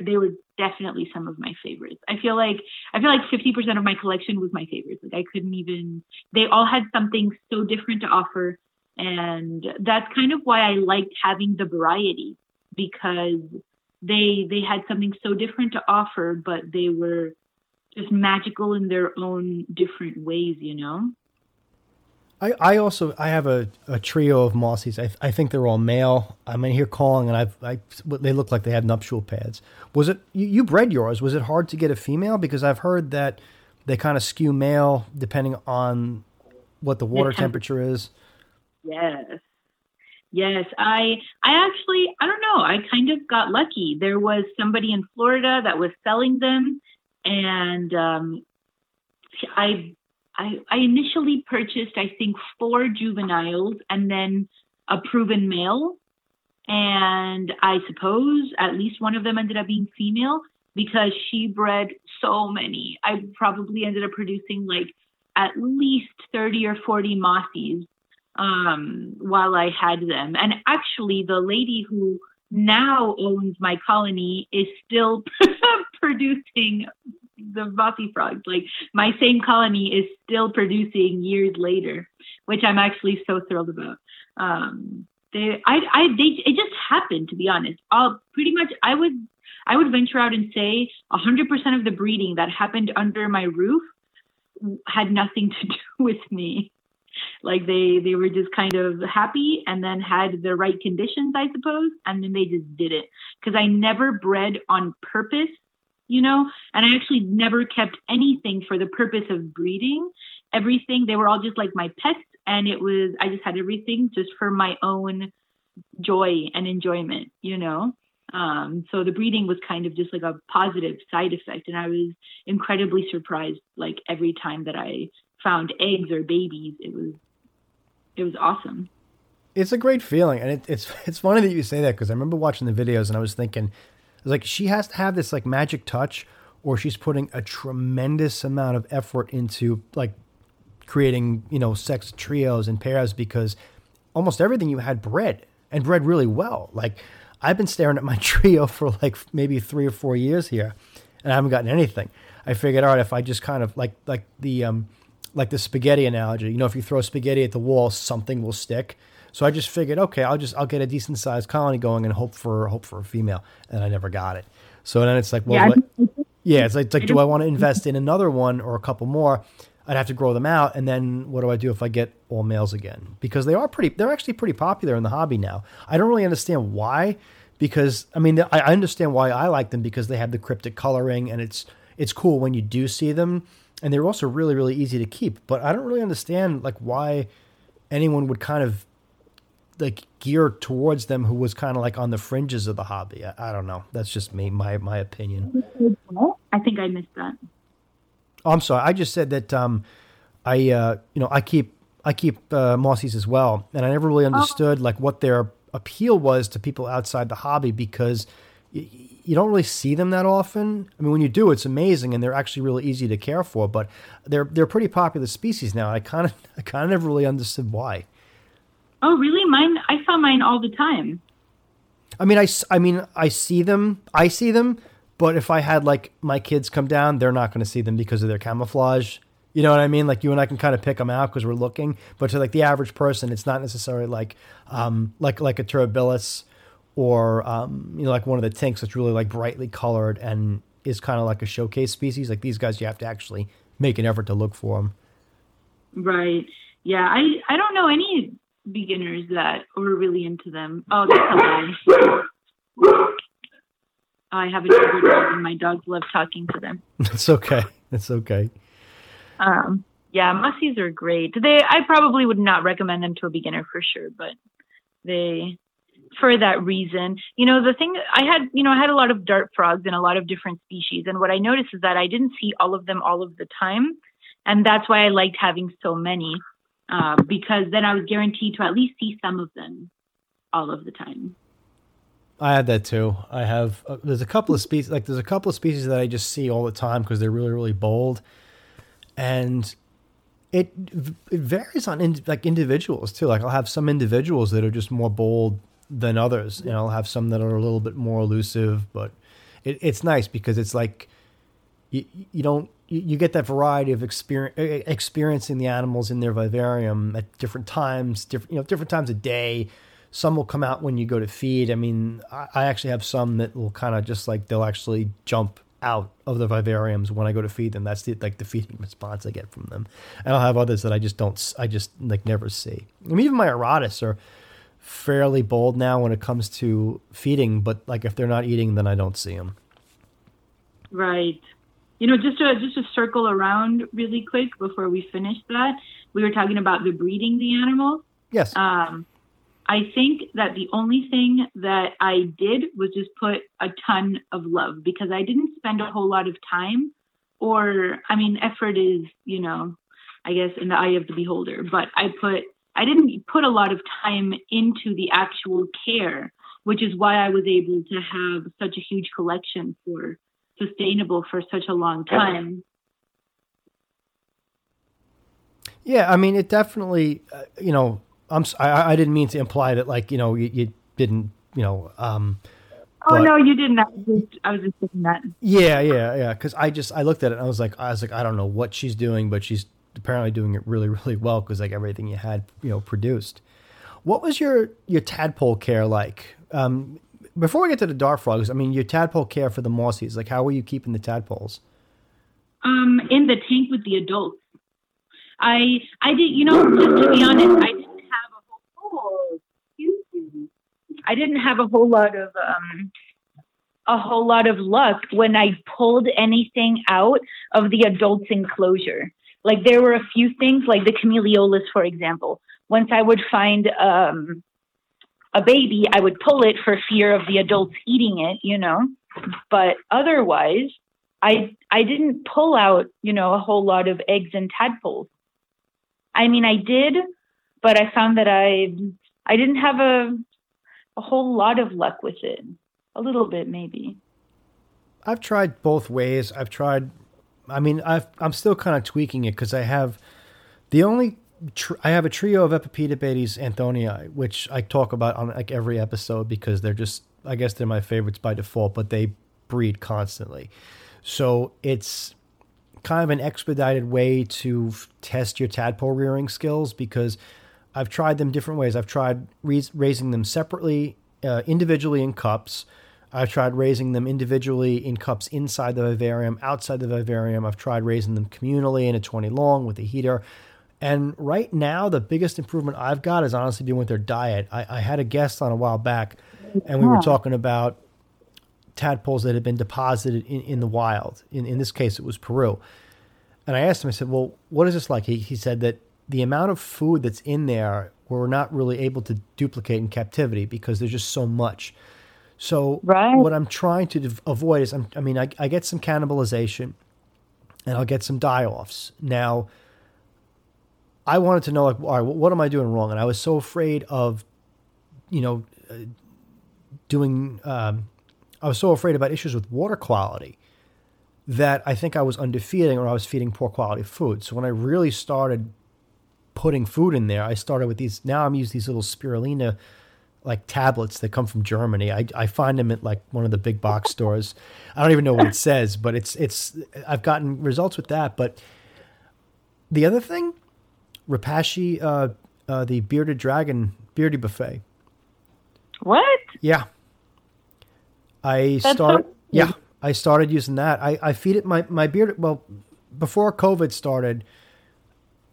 definitely some of my favorites. I feel like 50% of my collection was my favorites. Like they all had something so different to offer. And that's kind of why I liked having the variety, because they had something so different to offer, but they were just magical in their own different ways, you know? I also have a trio of Mossies. I think they're all male. I'm in here calling, and they look like they had nuptial pads. Was it you bred yours? Was it hard to get a female? Because I've heard that they kind of skew male depending on what the water temperature is. Yes. I actually, I don't know. I kind of got lucky. There was somebody in Florida that was selling them. And I initially purchased, I think, 4 juveniles and then a proven male. And I suppose at least one of them ended up being female because she bred so many. I probably ended up producing like at least 30 or 40 Mossies while I had them. And actually the lady who now owns my colony is still producing the Mossy frogs. Like my same colony is still producing years later, which I'm actually so thrilled about. It just happened, to be honest. I would venture out and say 100% of the breeding that happened under my roof had nothing to do with me. Like they were just kind of happy and then had the right conditions, I suppose. And then they just did it, because I never bred on purpose, you know, and I actually never kept anything for the purpose of breeding everything. They were all just like my pets. And I just had everything just for my own joy and enjoyment, you know? So the breeding was kind of just like a positive side effect. And I was incredibly surprised, like every time that I found eggs or babies, it was awesome. It's a great feeling. And it's funny that you say that, because I remember watching the videos and I was thinking, I was like, she has to have this like magic touch, or she's putting a tremendous amount of effort into like creating, you know, sex trios and pairs, because almost everything you had bred really well. Like I've been staring at my trio for like maybe 3 or 4 years here and I haven't gotten anything. I figured, all right, if I just kind of like the like the spaghetti analogy. You know, if you throw spaghetti at the wall, something will stick. So I just figured, okay, I'll get a decent sized colony going and hope for a female, and I never got it. So then it's like, well, yeah, it's like, do I want to invest in another one or a couple more? I'd have to grow them out, and then what do I do if I get all males again? Because they're actually pretty popular in the hobby now. I don't really understand why, because I mean, I understand why I like them because they have the cryptic coloring, and it's cool when you do see them, and they're also really, really easy to keep. But I don't really understand like why anyone would kind of like gear towards them who was kind of like on the fringes of the hobby. I don't know. That's just me, my opinion. I think I missed that. Oh, I'm sorry. I just said that I keep Mossies as well, and I never really understood like what their appeal was to people outside the hobby because you don't really see them that often. I mean, when you do, it's amazing, and they're actually really easy to care for. But they're a pretty popular species now. I kind of never really understood why. Oh, really? Mine? I saw mine all the time. I mean, I see them. But if I had, like, my kids come down, they're not going to see them because of their camouflage. You know what I mean? Like, you and I can kind of pick them out because we're looking. But to, like, the average person, it's not necessarily like a Terribilis or, you know, like one of the tinks that's really, like, brightly colored and is kind of like a showcase species. Like, these guys, you have to actually make an effort to look for them. Right. Yeah, I don't know any beginners that were really into them. Oh, that's a lie. I have a dog, and my dogs love talking to them. It's okay. It's okay. Yeah, Mossies are great. I probably would not recommend them to a beginner for sure, but for that reason, you know, the thing I had a lot of dart frogs and a lot of different species. And what I noticed is that I didn't see all of them all of the time. And that's why I liked having so many, because then I was guaranteed to at least see some of them all of the time. I had that too. I have there's a couple of species that I just see all the time because they're really, really bold, and it varies on individuals too. Like I'll have some individuals that are just more bold than others, and I'll have some that are a little bit more elusive. But it's nice because it's like you get that variety of experiencing the animals in their vivarium at different times, different times of day. Some will come out when you go to feed. I mean, I actually have some that will kind of just like, they'll actually jump out of the vivariums when I go to feed them. That's the feeding response I get from them. And I'll have others that I just never see. I mean, even my auratus are fairly bold now when it comes to feeding, but like if they're not eating, then I don't see them. Right. You know, just to circle around really quick before we finish that, we were talking about the breeding the animals. Yes. I think that the only thing that I did was just put a ton of love because I didn't spend a whole lot of time effort is, you know, I guess in the eye of the beholder, but I didn't put a lot of time into the actual care, which is why I was able to have such a huge collection for such a long time. Yeah. I mean, it definitely, you know, I didn't mean to imply that, like, you know, you didn't, you know. No, you didn't. I was just saying that. Yeah. Because I looked at it and I was like, I don't know what she's doing, but she's apparently doing it really, really well because, like, everything you had, you know, produced. What was your tadpole care like? Before we get to the dart frogs, I mean, your tadpole care for the Mossies, like, how were you keeping the tadpoles? In the tank with the adults. I did, you know, just to be honest, I didn't have a whole lot of luck when I pulled anything out of the adult's enclosure. Like there were a few things, like the Chamaeleolis, for example. Once I would find a baby, I would pull it for fear of the adults eating it, you know. But otherwise, I didn't pull out, you know, a whole lot of eggs and tadpoles. I mean, I did, but I found that I didn't have a whole lot of luck with it. A little bit, maybe. I've tried both ways. I'm still kind of tweaking it because I have a trio of Epipedobates anthonii, which I talk about on like every episode because they're just, I guess they're my favorites by default, but they breed constantly. So it's kind of an expedited way to test your tadpole rearing skills, because I've tried them different ways. I've tried raising them separately, individually in cups. I've tried raising them individually in cups inside the vivarium, outside the vivarium. I've tried raising them communally in a 20 long with a heater. And right now, the biggest improvement I've got is honestly doing with their diet. I had a guest on a while back, and we were talking about tadpoles that had been deposited in the wild. In this case, it was Peru. And I asked him, I said, well, what is this like? He said that the amount of food that's in there, we're not really able to duplicate in captivity because there's just so much. So what I'm trying to avoid is, I get some cannibalization and I'll get some die-offs. Now, I wanted to know, like, all right, what am I doing wrong? And I was so afraid of, I was so afraid about issues with water quality that I think I was underfeeding, or I was feeding poor quality food. So when I really started putting food in there, I started with these, now I'm using these little spirulina like tablets that come from Germany. I find them at like one of the big box stores. I don't even know what it says, but it's I've gotten results with that. But the other thing, Rapashi, the bearded dragon, beardy buffet. What? Yeah. I started using that. I feed it my bearded, well, before COVID started,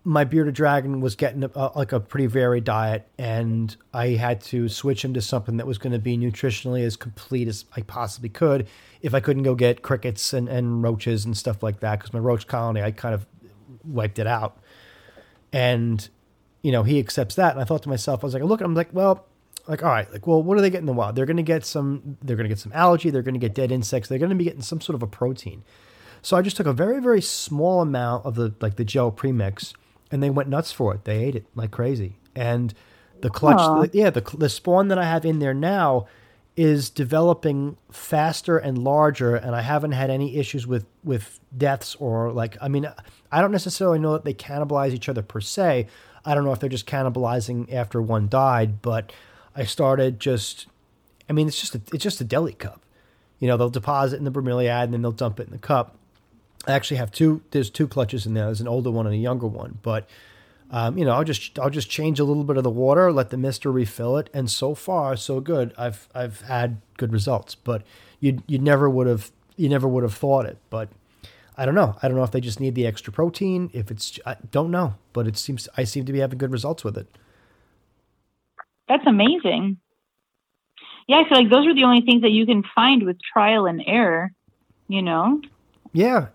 my bearded dragon was getting a pretty varied diet, and I had to switch him to something that was going to be nutritionally as complete as I possibly could, if I couldn't go get crickets and roaches and stuff like that, because my roach colony, I kind of wiped it out. And, he accepts that. And I thought to myself, I was like, look, I'm like, well, like, all right, like, well, what do they get in the wild? They're going to get some algae. They're going to get dead insects. They're going to be getting some sort of a protein. So I just took a very, very small amount of the gel premix, and they went nuts for it. They ate it like crazy. And the clutch, the spawn that I have in there now is developing faster and larger, and I haven't had any issues with deaths or I don't necessarily know that they cannibalize each other per se. I don't know if they're just cannibalizing after one died, but I started it's just a deli cup. They'll deposit in the bromeliad and then they'll dump it in the cup. I actually have there's two clutches in there. There's an older one and a younger one, but I'll just change a little bit of the water, let the mister refill it. And so far so good. I've had good results, but you never would have thought it, but I don't know. I don't know if they just need the extra protein, I don't know, but I seem to be having good results with it. That's amazing. Yeah. I feel like those are the only things that you can find with trial and error, Yeah,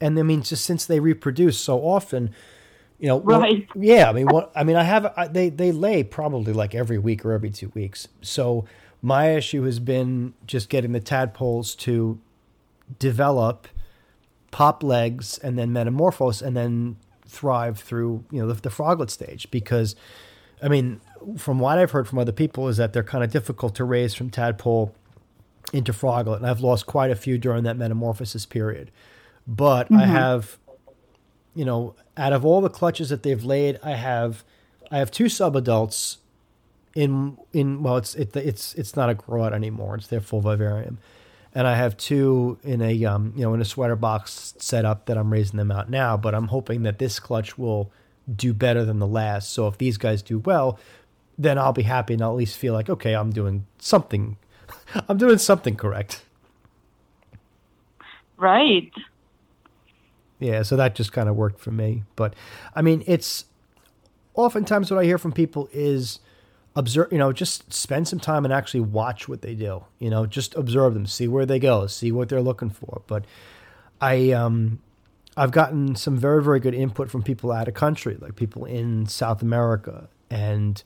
and I mean, just since they reproduce so often, right? Yeah, they lay probably like every week or every 2 weeks. So my issue has been just getting the tadpoles to develop, pop legs, and then metamorphose, and then thrive through the froglet stage. Because, from what I've heard from other people is that they're kind of difficult to raise from tadpole into froglet, and I've lost quite a few during that metamorphosis period. But I have, out of all the clutches that they've laid, I have two subadults it's not a grot anymore. It's their full vivarium. And I have two in a, in a sweater box setup that I'm raising them out now, but I'm hoping that this clutch will do better than the last. So if these guys do well, then I'll be happy and I'll at least feel like, okay, I'm doing something. I'm doing something correct. Right. Yeah, so that just kind of worked for me. But, it's oftentimes what I hear from people is observe, just spend some time and actually watch what they do. Just observe them, see where they go, see what they're looking for. But I've gotten some very, very good input from people out of country, like people in South America and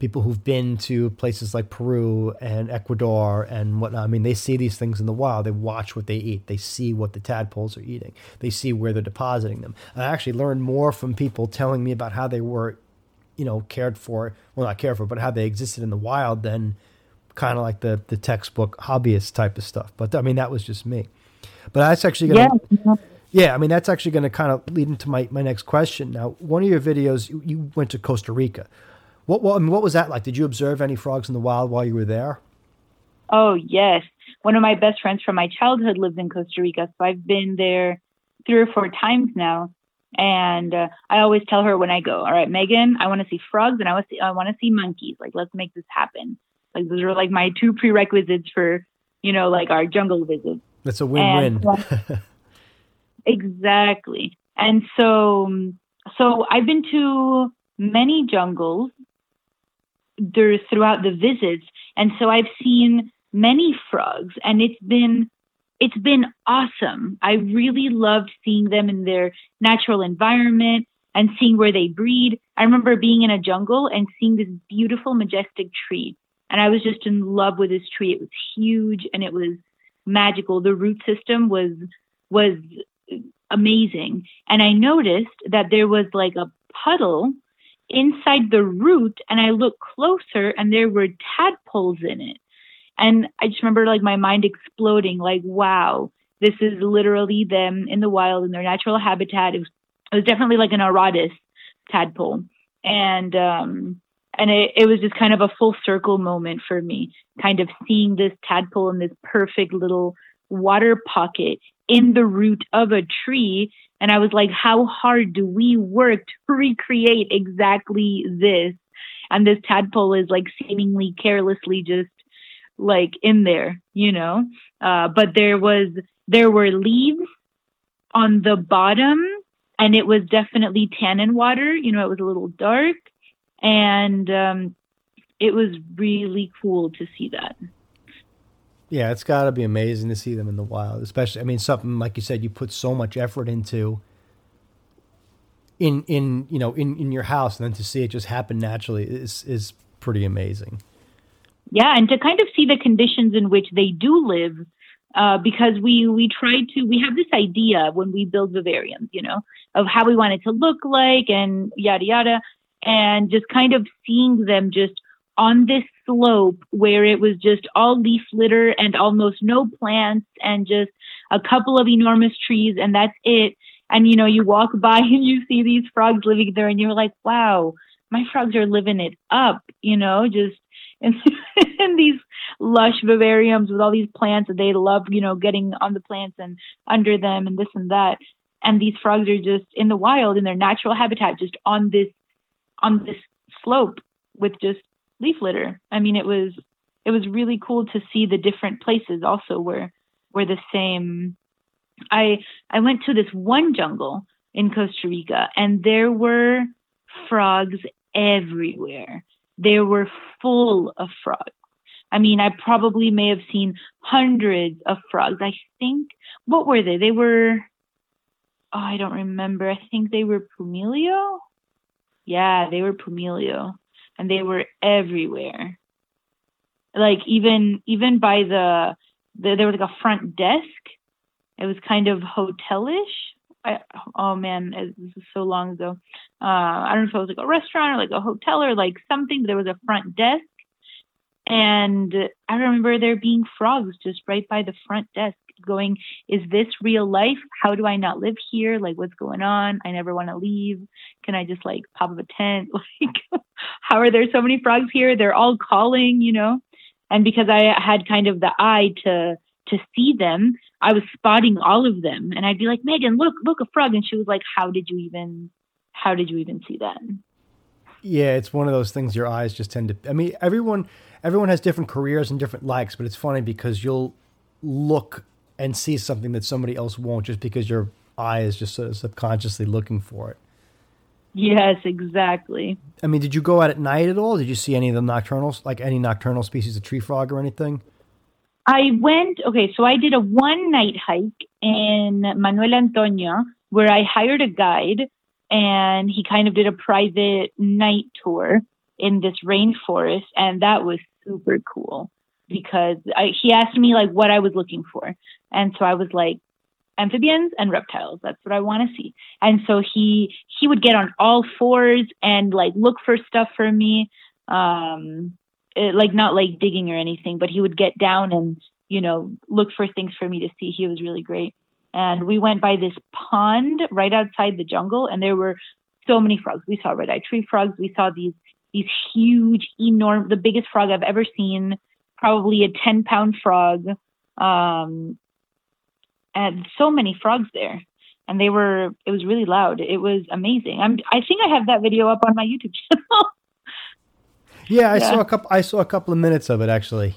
people who've been to places like Peru and Ecuador and whatnot. They see these things in the wild. They watch what they eat. They see what the tadpoles are eating. They see where they're depositing them. And I actually learned more from people telling me about how they were, cared for, well, not cared for, but how they existed in the wild than kind of like the textbook hobbyist type of stuff. But that was just me. But that's actually going to... Yeah. Yeah, that's actually going to kind of lead into my next question. Now, one of your videos, you went to Costa Rica. What was that like? Did you observe any frogs in the wild while you were there? Oh, yes. One of my best friends from my childhood lived in Costa Rica, so I've been there 3 or 4 times now. And I always tell her when I go, all right, Megan, I want to see frogs and I want to see monkeys. Like, let's make this happen. Like, those are like my 2 prerequisites for, you know, like our jungle visits. That's a win-win. Exactly. And so I've been to many jungles throughout the visits. And so I've seen many frogs, and it's been awesome. I really loved seeing them in their natural environment and seeing where they breed. I remember being in a jungle and seeing this beautiful, majestic tree. And I was just in love with this tree. It was huge and it was magical. The root system was amazing. And I noticed that there was like a puddle inside the root, and I looked closer and there were tadpoles in it. And I just remember like my mind exploding, like, wow, this is literally them in the wild in their natural habitat. It was definitely like an auratus tadpole. And it was just kind of a full circle moment for me, kind of seeing this tadpole in this perfect little water pocket in the root of a tree. And I was like, how hard do we work to recreate exactly this? And this tadpole is like seemingly carelessly just like in there, you know? But there were leaves on the bottom, and it was definitely tannin water. You know, it was a little dark, and it was really cool to see that. Yeah, it's got to be amazing to see them in the wild, especially, I mean, something like you said, you put so much effort into in your house, and then to see it just happen naturally is pretty amazing. Yeah, and to kind of see the conditions in which they do live, because we have this idea when we build vivariums, you know, of how we want it to look like and yada, yada, and just kind of seeing them just on this slope where it was just all leaf litter and almost no plants and just a couple of enormous trees, and that's it. And, you know, you walk by and you see these frogs living there and you're like, wow, my frogs are living it up, you know, just in these lush vivariums with all these plants that they love, you know, getting on the plants and under them and this and that. And these frogs are just in the wild in their natural habitat, just on this slope with just leaf litter. I mean, it was really cool to see the different places also where the same. I went to this one jungle in Costa Rica, and there were frogs everywhere. They were full of frogs. I mean, I probably may have seen hundreds of frogs. I think, what were they? They were, oh, I don't remember. I think they were Pumilio. Yeah, they were Pumilio. And they were everywhere. Like even by the there was like a front desk. It was kind of hotelish. This is so long ago. I don't know if it was like a restaurant or like a hotel or like something, but there was a front desk. And I remember there being frogs just right by the front desk going, is this real life? How do I not live here? Like, what's going on? I never want to leave. Can I just like pop up a tent? Like, how are there so many frogs here? They're all calling, you know? And because I had kind of the eye to see them, I was spotting all of them. And I'd be like, Megan, look, a frog. And she was like, how did you even see that? Yeah, it's one of those things your eyes just tend to, I mean, everyone has different careers and different likes, but it's funny because you'll look and see something that somebody else won't just because your eye is just sort of subconsciously looking for it. Yes, exactly. I mean, did you go out at night at all? Did you see any of the nocturnals, like any nocturnal species of tree frog or anything? So I did a one-night hike in Manuel Antonio where I hired a guide, and he kind of did a private night tour in this rainforest. And that was super cool because he asked me like what I was looking for. And so I was like, amphibians and reptiles. That's what I want to see. And so he would get on all fours and like look for stuff for me. Like not like digging or anything, but he would get down and, you know, look for things for me to see. He was really great. And we went by this pond right outside the jungle, and there were so many frogs. We saw red-eyed tree frogs. We saw these huge, enormous, the biggest frog I've ever seen, probably a 10-pound frog. And so many frogs there. and they were, it was really loud. It was amazing. I think I have that video up on my YouTube channel. Yeah, I saw a couple of minutes of it actually.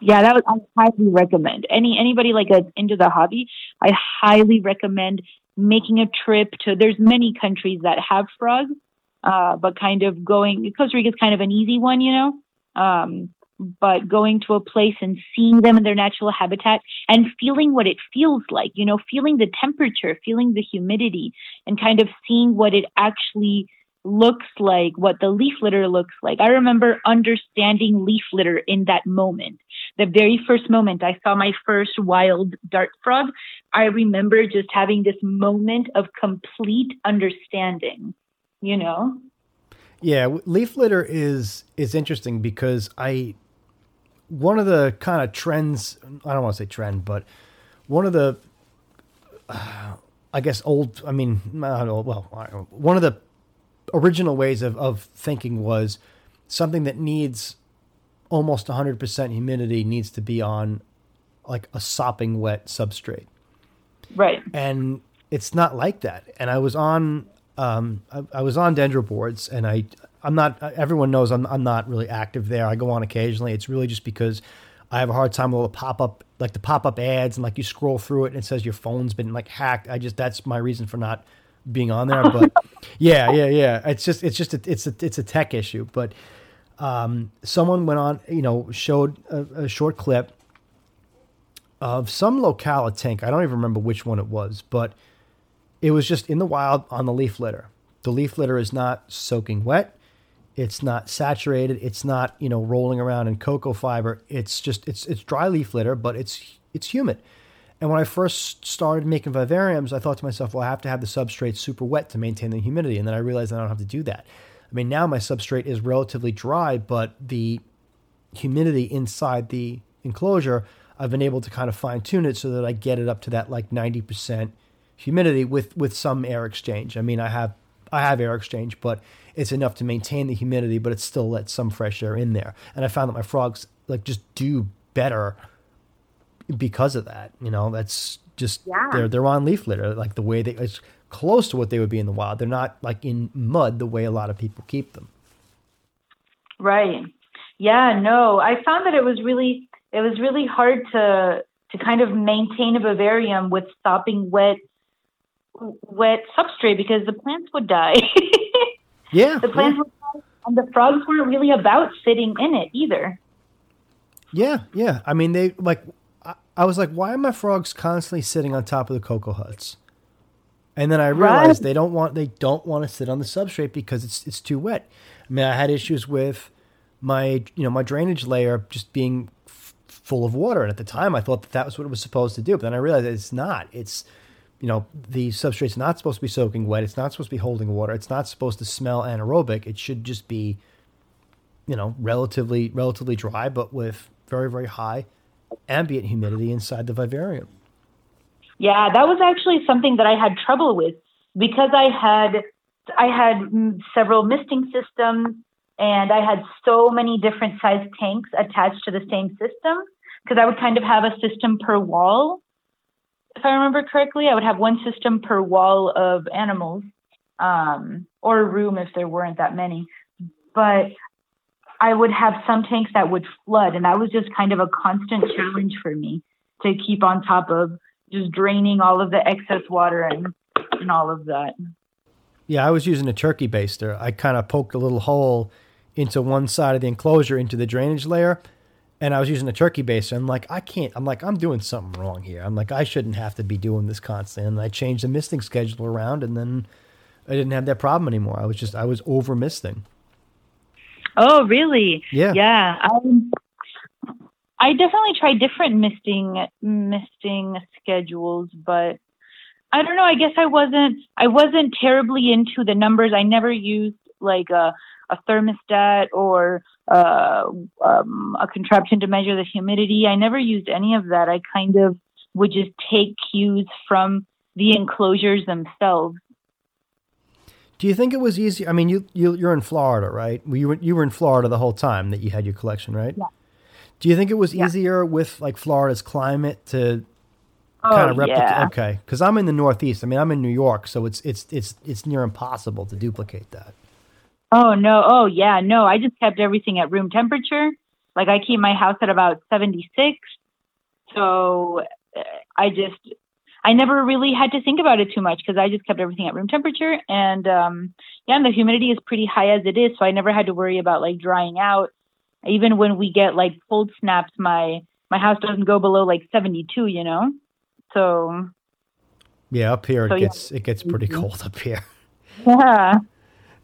Yeah, that was, I highly recommend anybody like that's into the hobby. I highly recommend making a trip to, there's many countries that have frogs, but kind of going, Costa Rica is kind of an easy one, you know, but going to a place and seeing them in their natural habitat and feeling what it feels like, you know, feeling the temperature, feeling the humidity, and kind of seeing what it actually looks like, what the leaf litter looks like. I remember understanding leaf litter in that moment. The very first moment I saw my first wild dart frog, I remember just having this moment of complete understanding, you know? Yeah, leaf litter is interesting because one of the kind of trends, I don't want to say trend, but one of the, one of the original ways of thinking was something that needs almost 100% humidity needs to be on like a sopping wet substrate. Right. And it's not like that. And I was on, I was on dendroboards, and I'm not, everyone knows I'm not really active there. I go on occasionally. It's really just because I have a hard time with all the pop-up ads, and like you scroll through it and it says your phone's been like hacked. That's my reason for not being on there, but yeah. It's a tech issue, but someone went on, you know, showed a short clip of some locale at Tink. I don't even remember which one it was, but it was just in the wild on the leaf litter. The leaf litter is not soaking wet. It's not saturated. It's not, you know, rolling around in cocoa fiber. It's just, it's dry leaf litter, but it's humid. And when I first started making vivariums, I thought to myself, well, I have to have the substrate super wet to maintain the humidity. And then I realized I don't have to do that. I mean, now my substrate is relatively dry, but the humidity inside the enclosure, I've been able to kind of fine tune it so that I get it up to that like 90% humidity with some air exchange. I mean, I have air exchange, but it's enough to maintain the humidity, but it still lets some fresh air in there. And I found that my frogs like just do better because of that, you know. That's just, yeah, they're on leaf litter, like the way they, it's close to what they would be in the wild. They're not like in mud the way a lot of people keep them. Right. Yeah, no, I found that it was really hard to kind of maintain a vivarium with sopping wet substrate because the plants would die. Yeah. The plants would die, and the frogs weren't really about sitting in it either. Yeah. Yeah. I mean, they like, I was like, why are my frogs constantly sitting on top of the cocoa huts? And then I realized they don't want to sit on the substrate because it's too wet. I mean, I had issues with my drainage layer just being full of water. And at the time I thought that was what it was supposed to do. But then I realized that it's not, it's, you know, the substrate's not supposed to be soaking wet. It's not supposed to be holding water. It's not supposed to smell anaerobic. It should just be, you know, relatively dry, but with very, very high ambient humidity inside the vivarium. Yeah, that was actually something that I had trouble with because I had several misting systems, and I had so many different size tanks attached to the same system, because I would kind of have a system per wall. If I remember correctly, I would have one system per wall of animals, or room if there weren't that many. But I would have some tanks that would flood, and that was just kind of a constant challenge for me to keep on top of, just draining all of the excess water and all of that. Yeah, I was using a turkey baster. I kind of poked a little hole into one side of the enclosure into the drainage layer, and I was using a turkey baster. I'm doing something wrong here. I'm like, I shouldn't have to be doing this constantly. And I changed the misting schedule around, and then I didn't have that problem anymore. I was over misting. Oh, really? Yeah. Yeah. I definitely tried different misting schedules, but I don't know. I guess I wasn't terribly into the numbers. I never used like a thermostat or a contraption to measure the humidity. I never used any of that. I kind of would just take cues from the enclosures themselves. Do you think it was easy? I mean, you're in Florida, right? You were in Florida the whole time that you had your collection, right? Yeah. Do you think it was easier with like Florida's climate to kind of replicate. Yeah. Okay, because I'm in the Northeast. I mean, I'm in New York, so it's near impossible to duplicate that. Oh no! Oh yeah, no. I just kept everything at room temperature. Like I keep my house at about 76, so I never really had to think about it too much because I just kept everything at room temperature. And and the humidity is pretty high as it is, so I never had to worry about like drying out. Even when we get like cold snaps, my house doesn't go below like 72, you know? So. Yeah, up here it gets pretty cold up here. Yeah.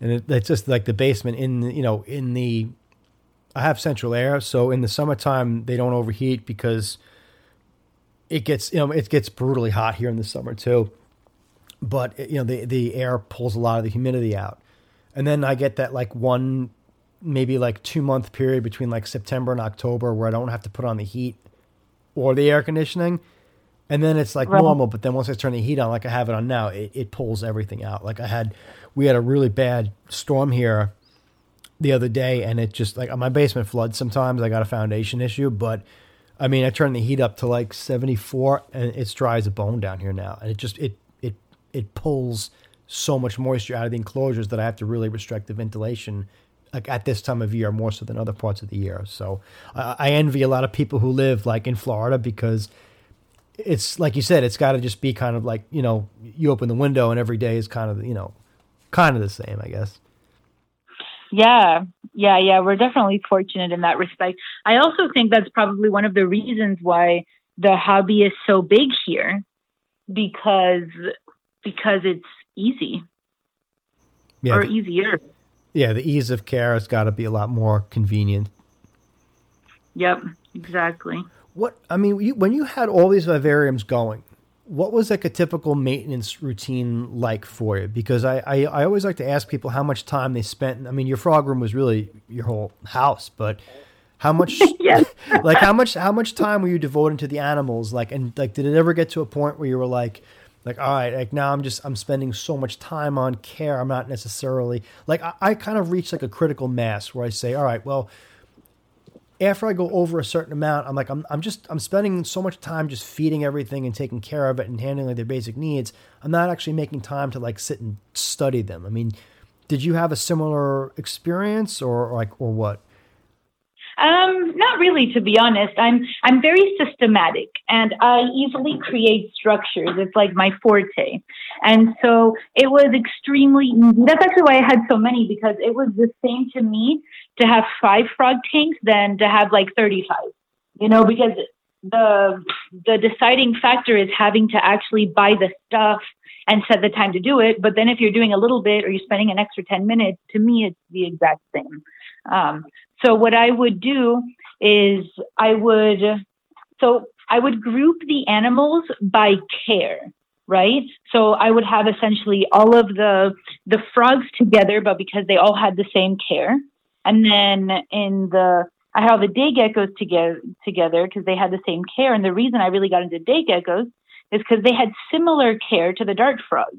And it's just like the basement I have central air. So in the summertime, they don't overheat because it gets brutally hot here in the summer too. But the air pulls a lot of the humidity out. And then I get that like one, maybe like 2 month period between like September and October where I don't have to put on the heat or the air conditioning. And then it's like normal. But then once I turn the heat on, like I have it on now, it pulls everything out. Like we had a really bad storm here the other day, and it just like my basement floods sometimes. I got a foundation issue, but I mean, I turned the heat up to like 74 and it's dry as a bone down here now. And it just, it pulls so much moisture out of the enclosures that I have to really restrict the ventilation like at this time of year, more so than other parts of the year. So I envy a lot of people who live like in Florida because it's like you said, it's got to just be kind of like, you open the window and every day is kind of, kind of the same, I guess. Yeah. We're definitely fortunate in that respect. I also think that's probably one of the reasons why the hobby is so big here because it's easy or easier. Yeah, the ease of care has got to be a lot more convenient. Yep, exactly. When you had all these vivariums going, what was like a typical maintenance routine like for you? Because I always like to ask people how much time they spent. I mean, your frog room was really your whole house, but how much? Like how much time were you devoting to the animals? Like, and like, did it ever get to a point where you were like? Like, all right, like now I'm spending so much time on care. I'm not necessarily like, I kind of reach like a critical mass where I say, all right, well, after I go over a certain amount, I'm like, I'm spending so much time just feeding everything and taking care of it and handling like, their basic needs. I'm not actually making time to like sit and study them. I mean, did you have a similar experience or what? Not really, to be honest. I'm very systematic and I easily create structures. It's like my forte. And so it was extremely, that's actually why I had so many, because it was the same to me to have 5 frog tanks than to have like 35, because the deciding factor is having to actually buy the stuff and set the time to do it. But then if you're doing a little bit or you're spending an extra 10 minutes, to me, it's the exact same. So what I would do is I would group the animals by care, right? So I would have essentially all of the frogs together, but because they all had the same care. And then I had all the day geckos together because they had the same care. And the reason I really got into day geckos is because they had similar care to the dart frogs,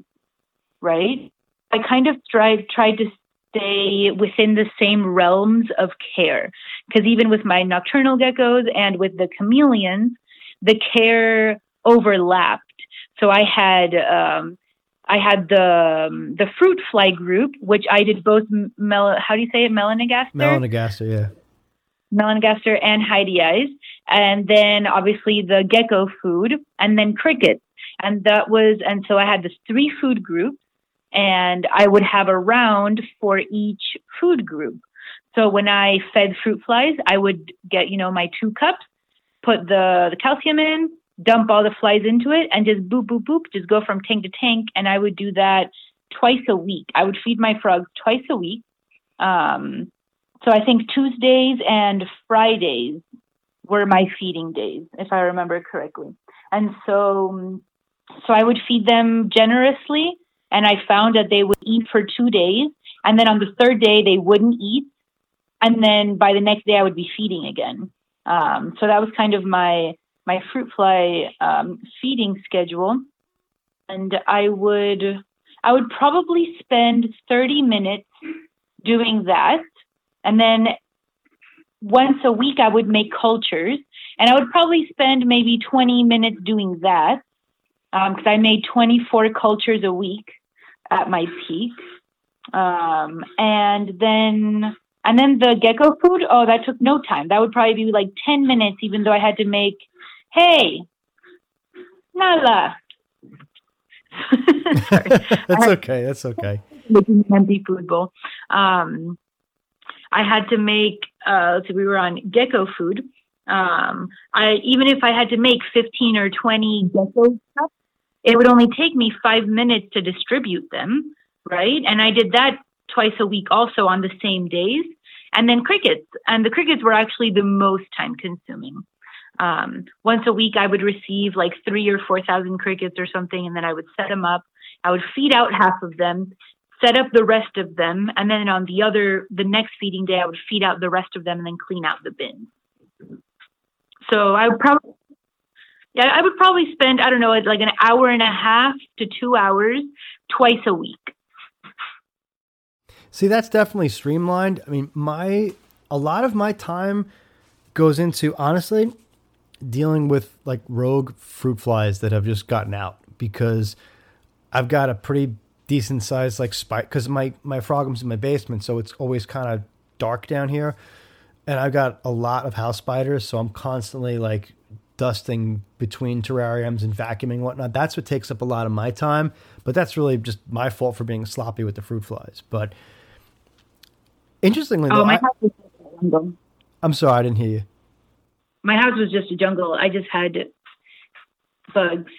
right? I kind of tried to stay within the same realms of care. Because even with my nocturnal geckos and with the chameleons, the care overlapped. So I had the fruit fly group, which I did both. Melanogaster? Melanogaster, yeah. Melanogaster and hydei, and then obviously the gecko food, and then crickets, and so I had this 3 food groups. And I would have a round for each food group. So when I fed fruit flies, I would get, my 2 cups, put the calcium in, dump all the flies into it, and just boop, boop, boop, just go from tank to tank. And I would do that twice a week. I would feed my frogs twice a week. So I think Tuesdays and Fridays were my feeding days, if I remember correctly. And so I would feed them generously. And I found that they would eat for 2 days. And then on the 3rd day, they wouldn't eat. And then by the next day, I would be feeding again. So that was kind of my fruit fly feeding schedule. And I would probably spend 30 minutes doing that. And then once a week, I would make cultures. And I would probably spend maybe 20 minutes doing that. because I made 24 cultures a week at my peak. And then the gecko food, oh, that took no time. That would probably be like 10 minutes, even though I had to make, hey, nala. That's okay. Making an empty food bowl. I had to make, so we were on gecko food. Even if I had to make 15 or 20 gecko cups, it would only take me 5 minutes to distribute them, right? And I did that twice a week also on the same days. And then crickets. And the crickets were actually the most time consuming. Once a week I would receive like 3,000 or 4,000 crickets or something, and then I would set them up. I would feed out half of them, set up the rest of them, and then on the next feeding day I would feed out the rest of them and then clean out the bins. So I would probably spend, I don't know, like an hour and a half to 2 hours twice a week. See, that's definitely streamlined. I mean, a lot of my time goes into, honestly, dealing with like rogue fruit flies that have just gotten out, because I've got a pretty decent size like spike, because my frogum's in my basement, so it's always kind of dark down here, and I've got a lot of house spiders, so I'm constantly like dusting between terrariums and vacuuming and whatnot. That's what takes up a lot of my time, but that's really just my fault for being sloppy with the fruit flies. But interestingly, I'm sorry, I didn't hear you. My house was just a jungle. I just had bugs.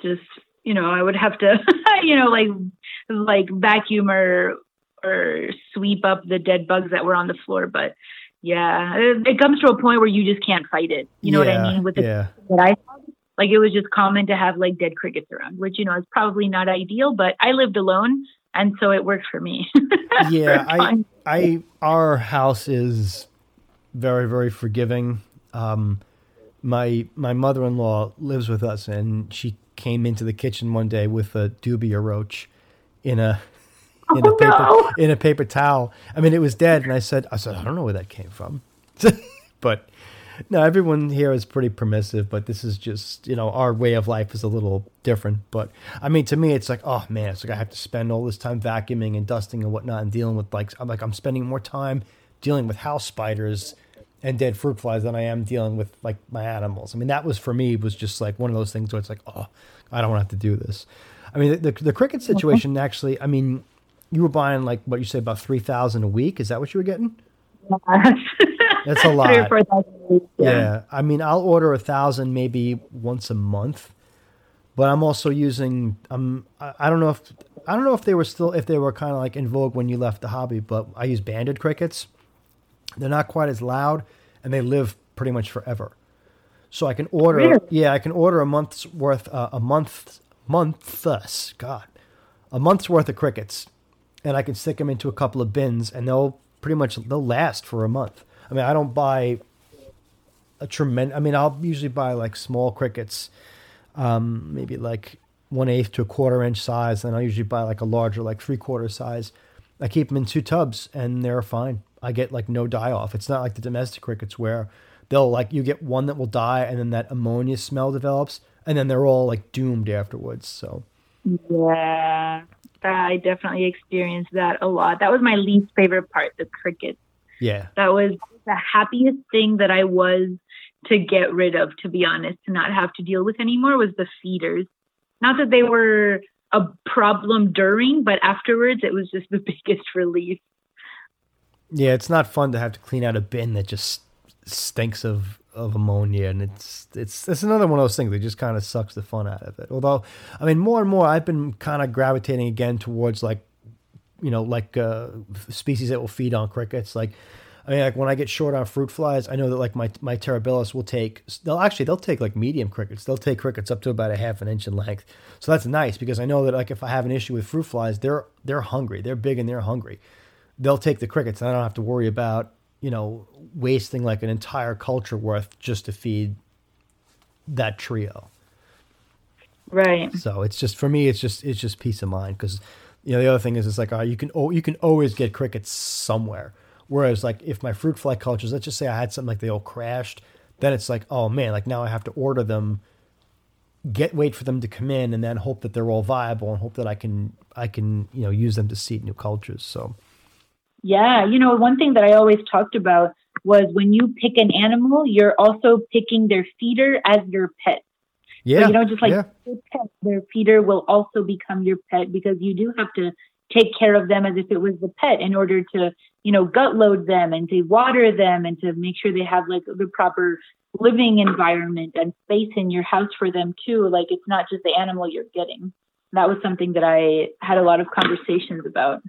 Just, I would have to, like vacuum or sweep up the dead bugs that were on the floor. But yeah, it comes to a point where you just can't fight it. You know what I mean? With the that I had, like, it was just common to have like dead crickets around, which, is probably not ideal, but I lived alone, and so it worked for me. Yeah. Our house is very, very forgiving. My mother-in-law lives with us, and she came into the kitchen one day with a dubia roach in a paper towel. I mean, it was dead, and I said, I don't know where that came from. But no, everyone here is pretty permissive, but this is just, our way of life is a little different. But I mean, to me, it's like, oh man, it's like I have to spend all this time vacuuming and dusting and whatnot and dealing with I'm spending more time dealing with house spiders and dead fruit flies than I am dealing with like my animals. I mean, that was, for me, was just like one of those things where it's like, oh, I don't want to have to do this. I mean, the cricket situation actually, I mean, you were buying like what you say about 3,000 a week. Is that what you were getting? Yeah. That's a lot. 3,000 a week, yeah. I mean, I'll order 1,000 maybe once a month, but I'm also using, I don't know if they were kind of like in vogue when you left the hobby, but I use banded crickets. They're not quite as loud, and they live pretty much forever. So I can order, really? Yeah, I can order a month's worth, a month's worth of crickets, and I can stick them into a couple of bins, and they'll last for a month. I mean, I don't buy I'll usually buy like small crickets, maybe like 1/8 to a 1/4 inch size, and I usually buy like a larger, like 3/4 size. I keep them in 2 tubs, and they're fine. I get like no die off. It's not like the domestic crickets where they'll like, you get one that will die and then that ammonia smell develops and then they're all like doomed afterwards. So yeah, I definitely experienced that a lot. That was my least favorite part, the crickets. Yeah. That was the happiest thing that I was to get rid of, to be honest, to not have to deal with anymore, was the feeders. Not that they were a problem during, but afterwards it was just the biggest relief. Yeah, it's not fun to have to clean out a bin that just stinks of ammonia, and it's another one of those things that just kind of sucks the fun out of it. Although, I mean, more and more I've been kind of gravitating again towards like, species that will feed on crickets. Like, I mean, like when I get short on fruit flies, I know that like my Terribilis they'll take like medium crickets. They'll take crickets up to about 1/2 inch in length. So that's nice, because I know that like if I have an issue with fruit flies, they're hungry, they're big and they're hungry. They'll take the crickets, and I don't have to worry about, wasting like an entire culture worth just to feed that trio. Right. So it's just, for me, it's just peace of mind. 'Cause the other thing is, it's like, you can always get crickets somewhere. Whereas like if my fruit fly cultures, let's just say I had something like they all crashed, then it's like, oh man, like now I have to order them wait for them to come in and then hope that they're all viable and hope that I can, you know, use them to seed new cultures. So. Yeah. You know, one thing that I always talked about was when you pick an animal, you're also picking their feeder as your pet. Yeah. So you don't just like your pet, their feeder will also become your pet, because you do have to take care of them as if it was the pet in order to, you know, gut load them and to water them and to make sure they have like the proper living environment and space in your house for them too. Like, it's not just the animal you're getting. That was something that I had a lot of conversations about.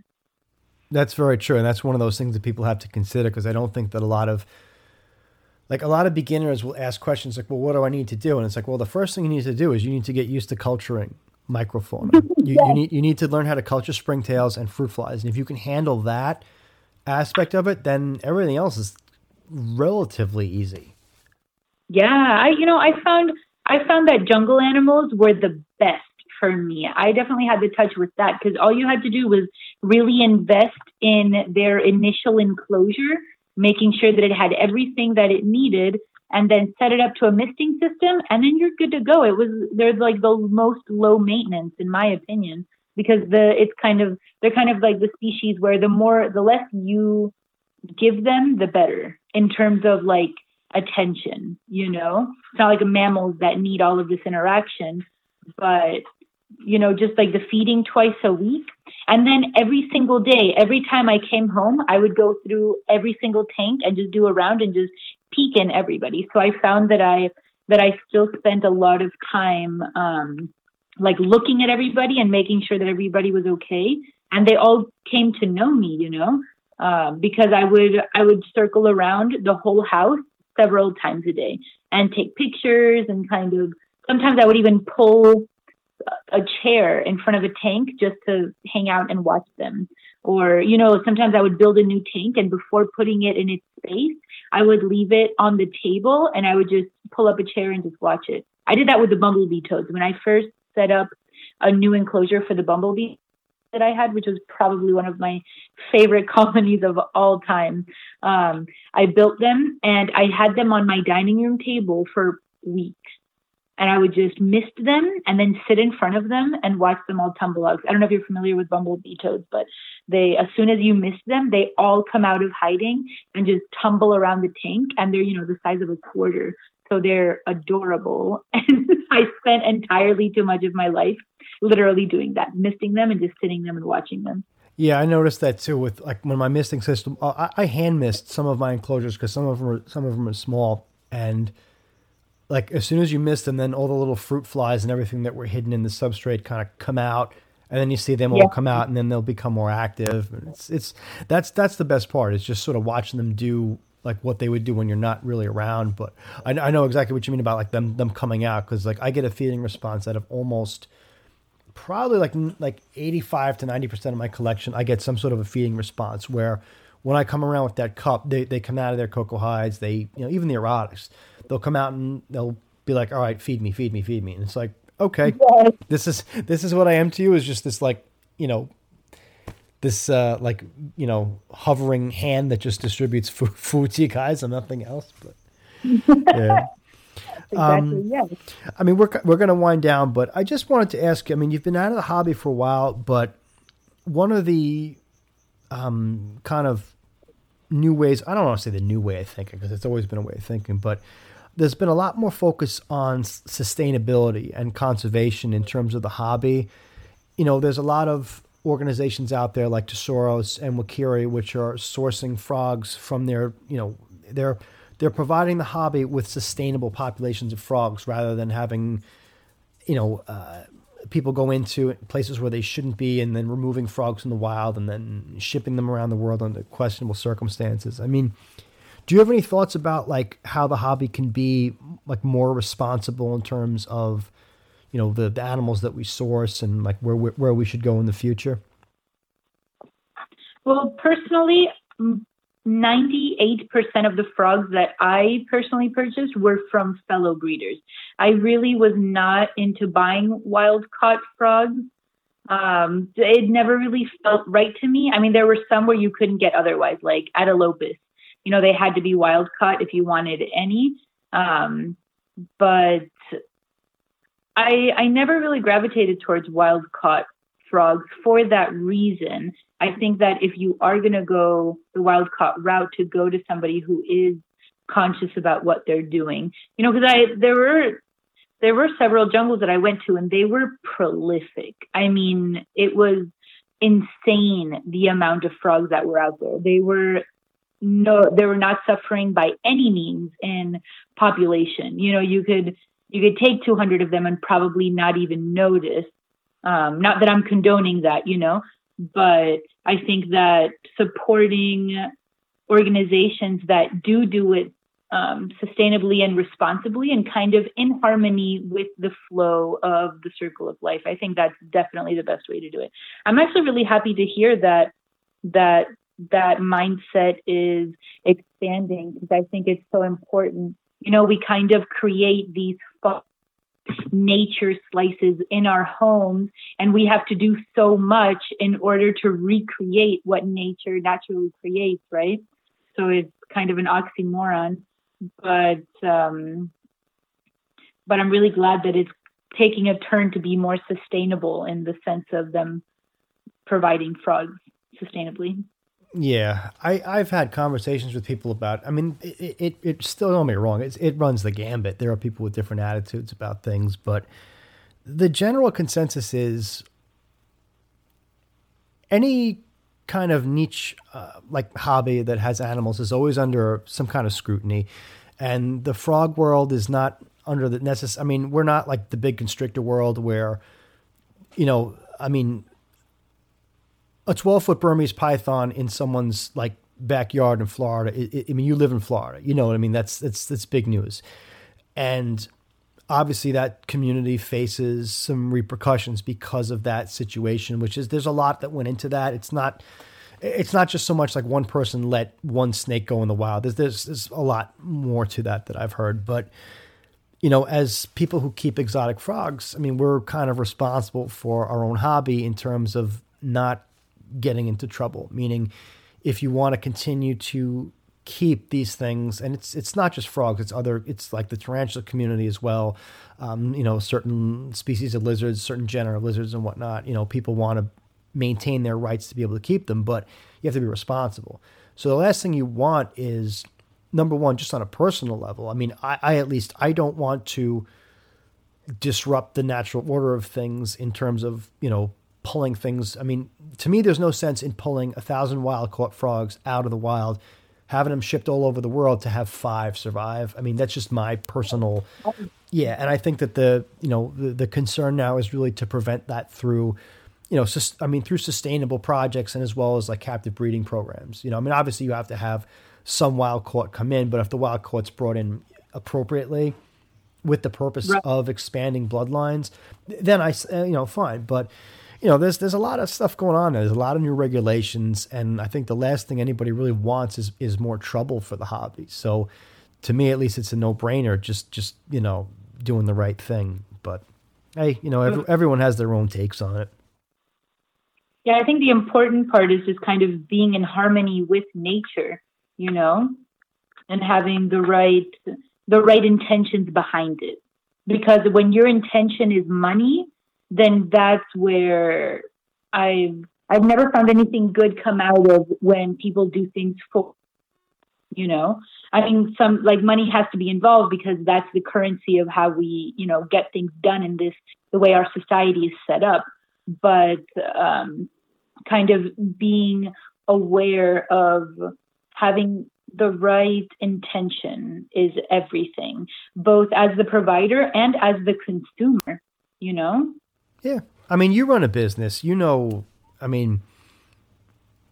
That's very true. And that's one of those things that people have to consider, because I don't think that a lot of beginners will ask questions like, well, what do I need to do? And it's like, well, the first thing you need to do is you need to get used to culturing microfauna. You need to learn how to culture springtails and fruit flies. And if you can handle that aspect of it, then everything else is relatively easy. Yeah. I found that jungle animals were the best for me. I definitely had the touch with that, because all you had to do was really invest in their initial enclosure, making sure that it had everything that it needed, and then set it up to a misting system, and then you're good to go. They're like the most low maintenance, in my opinion, because they're kind of like the species where the less you give them, the better in terms of like attention, you know? It's not like mammals that need all of this interaction, but, you know, just like the feeding twice a week. And then every single day, every time I came home, I would go through every single tank and just do a round and just peek in everybody. So I found that I still spent a lot of time like looking at everybody and making sure that everybody was okay. And they all came to know me, you know, because I would circle around the whole house several times a day and take pictures, and kind of sometimes I would even pull a chair in front of a tank just to hang out and watch them. Or, you know, sometimes I would build a new tank, and before putting it in its space, I would leave it on the table and I would just pull up a chair and just watch it. I did that with the bumblebee toads. When I first set up a new enclosure for the bumblebee that I had, which was probably one of my favorite colonies of all time, I built them and I had them on my dining room table for weeks. And I would just mist them and then sit in front of them and watch them all tumble out. I don't know if you're familiar with bumblebee toads, but they, as soon as you mist them, they all come out of hiding and just tumble around the tank. And they're, you know, the size of a quarter. So they're adorable. And I spent entirely too much of my life literally doing that, misting them and just sitting them and watching them. Yeah, I noticed that too with like when my misting system, I hand mist some of my enclosures because some of them are small, and like as soon as you mist them, then all the little fruit flies and everything that were hidden in the substrate kind of come out, and then you see them all come out, and then they'll become more active. And that's the best part, is just sort of watching them do like what they would do when you're not really around. But I know exactly what you mean about like them coming out, because like I get a feeding response out of almost probably like 85 to 90% of my collection. I get some sort of a feeding response where when I come around with that cup, they come out of their cocoa hides. They, you know, even the erotics, they'll come out and they'll be like, all right, feed me. And it's like, okay, yes. This is what I am to you, is just this like, you know, this like, you know, hovering hand that just distributes food to you guys and nothing else. But yeah. Exactly. Yes. I mean, we're going to wind down, but I just wanted to ask you, I mean, you've been out of the hobby for a while, but one of the kind of new ways, I don't want to say the new way of thinking, because it's always been a way of thinking, but there's been a lot more focus on sustainability and conservation in terms of the hobby. You know, there's a lot of organizations out there like Thesaurus and Wakiri, which are sourcing frogs from their, you know, they're providing the hobby with sustainable populations of frogs, rather than having, you know, people go into places where they shouldn't be and then removing frogs from the wild and then shipping them around the world under questionable circumstances. I mean, do you have any thoughts about like how the hobby can be like more responsible in terms of, you know, the animals that we source and like where we should go in the future? Well, personally, 98% of the frogs that I personally purchased were from fellow breeders. I really was not into buying wild caught frogs. It never really felt right to me. I mean, there were some where you couldn't get otherwise, like Atalopis. You know, they had to be wild caught if you wanted any. But I never really gravitated towards wild caught frogs for that reason. I think that if you are going to go the wild caught route, to go to somebody who is conscious about what they're doing, you know, because there were several jungles that I went to and they were prolific. I mean, it was insane the amount of frogs that were out there. They were not suffering by any means in population. You know, you could take 200 of them and probably not even notice. Not that I'm condoning that, you know, but I think that supporting organizations that do it sustainably and responsibly and kind of in harmony with the flow of the circle of life, I think that's definitely the best way to do it. I'm actually really happy to hear that mindset is expanding, because I think it's so important. You know, we kind of create these nature slices in our homes, and we have to do so much in order to recreate what nature naturally creates, right? So it's kind of an oxymoron. But I'm really glad that it's taking a turn to be more sustainable in the sense of them providing frogs sustainably. Yeah, I've had conversations with people about, I mean, it still, don't get me wrong, it runs the gambit. There are people with different attitudes about things, but the general consensus is any kind of niche like hobby that has animals is always under some kind of scrutiny, and the frog world is not under the necessary. I mean, we're not like the big constrictor world where, you know, I mean, a 12-foot Burmese python in someone's like backyard in Florida. I mean, you live in Florida, you know what I mean? That's big news. And obviously that community faces some repercussions because of that situation, which is, there's a lot that went into that. It's not just so much like one person let one snake go in the wild. There's a lot more to that I've heard, but you know, as people who keep exotic frogs, I mean, we're kind of responsible for our own hobby in terms of not getting into trouble. Meaning, if you want to continue to keep these things, and it's not just frogs, it's like the tarantula community as well. You know, certain species of lizards, certain genera of lizards and whatnot, you know, people want to maintain their rights to be able to keep them, but you have to be responsible. So the last thing you want is, number one, just on a personal level. I mean, I don't want to disrupt the natural order of things in terms of, you know, pulling things. I mean, to me, there's no sense in pulling 1,000 wild caught frogs out of the wild, having them shipped all over the world to have 5 survive. I mean, that's just my personal. Yeah. And I think that the concern now is really to prevent that through, you know, through sustainable projects, and as well as like captive breeding programs. You know, I mean, obviously you have to have some wild caught come in, but if the wild caught's brought in appropriately with the purpose of expanding bloodlines, then I, you know, fine. But you know, there's a lot of stuff going on. There's a lot of new regulations, and I think the last thing anybody really wants is more trouble for the hobby. So, to me, at least, it's a no brainer. Just you know, doing the right thing. But hey, you know, everyone has their own takes on it. Yeah, I think the important part is just kind of being in harmony with nature, you know, and having the right intentions behind it. Because when your intention is money, then that's where I've never found anything good come out of when people do things for, you know, I mean, some like money has to be involved because that's the currency of how we, you know, get things done in this, the way our society is set up, but kind of being aware of having the right intention is everything, both as the provider and as the consumer, you know? Yeah. I mean, you run a business, you know, I mean,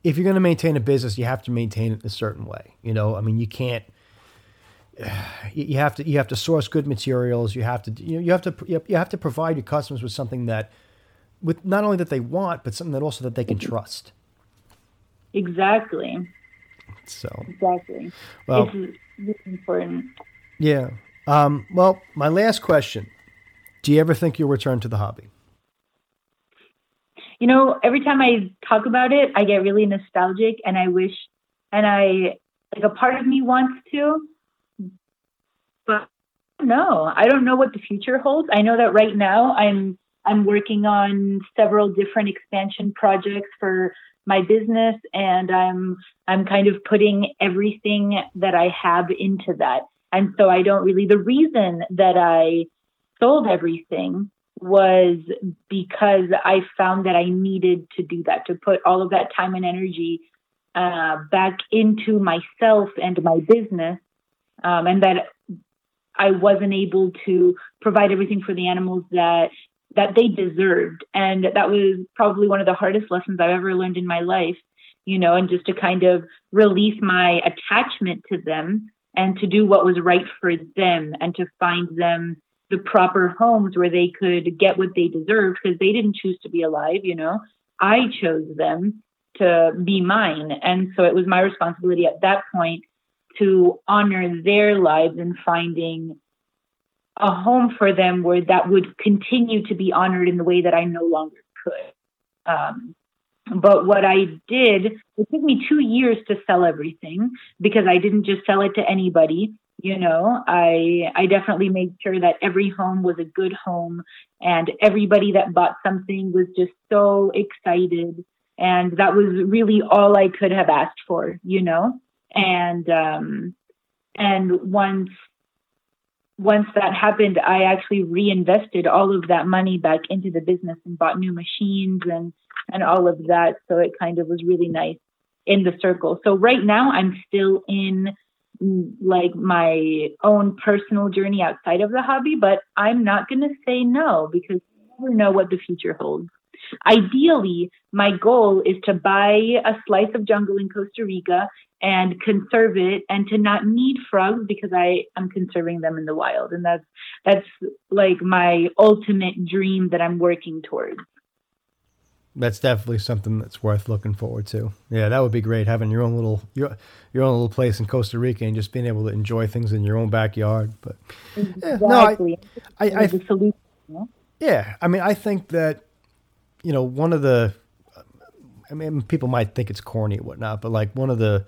if you're going to maintain a business, you have to maintain it a certain way. You know, I mean, you can't, you have to source good materials. You have to provide your customers with something that, with not only that they want, but something that also that they can trust. Exactly. So. Exactly. Well, it's really important. Yeah. Well, my last question, do you ever think you'll return to the hobby? You know, every time I talk about it, I get really nostalgic, and I wish, and I, like, a part of me wants to, but know. I don't know what the future holds. I know that right now I'm working on several different expansion projects for my business, and I'm kind of putting everything that I have into that. And so I don't really, the reason that I sold everything was because I found that I needed to do that, to put all of that time and energy back into myself and my business, and that I wasn't able to provide everything for the animals that they deserved. And that was probably one of the hardest lessons I've ever learned in my life, you know, and just to kind of release my attachment to them and to do what was right for them and to find them the proper homes where they could get what they deserved, because they didn't choose to be alive, you know. I chose them to be mine. And so it was my responsibility at that point to honor their lives and finding a home for them where that would continue to be honored in the way that I no longer could. But what I did, it took me 2 years to sell everything, because I didn't just sell it to anybody. You know, I definitely made sure that every home was a good home, and everybody that bought something was just so excited. And that was really all I could have asked for, you know? And once that happened, I actually reinvested all of that money back into the business and bought new machines and all of that. So it kind of was really nice in the circle. So right now I'm still in like my own personal journey outside of the hobby, but I'm not going to say no, because you never know what the future holds. Ideally, my goal is to buy a slice of jungle in Costa Rica and conserve it, and to not need frogs because I am conserving them in the wild. And that's like my ultimate dream that I'm working towards. That's definitely something that's worth looking forward to. Yeah, that would be great, having your own little your own little place in Costa Rica and just being able to enjoy things in your own backyard. But exactly. I the solution, you know? Yeah, I mean, I think that, you know, one of the, I mean, people might think it's corny and whatnot, but like one of the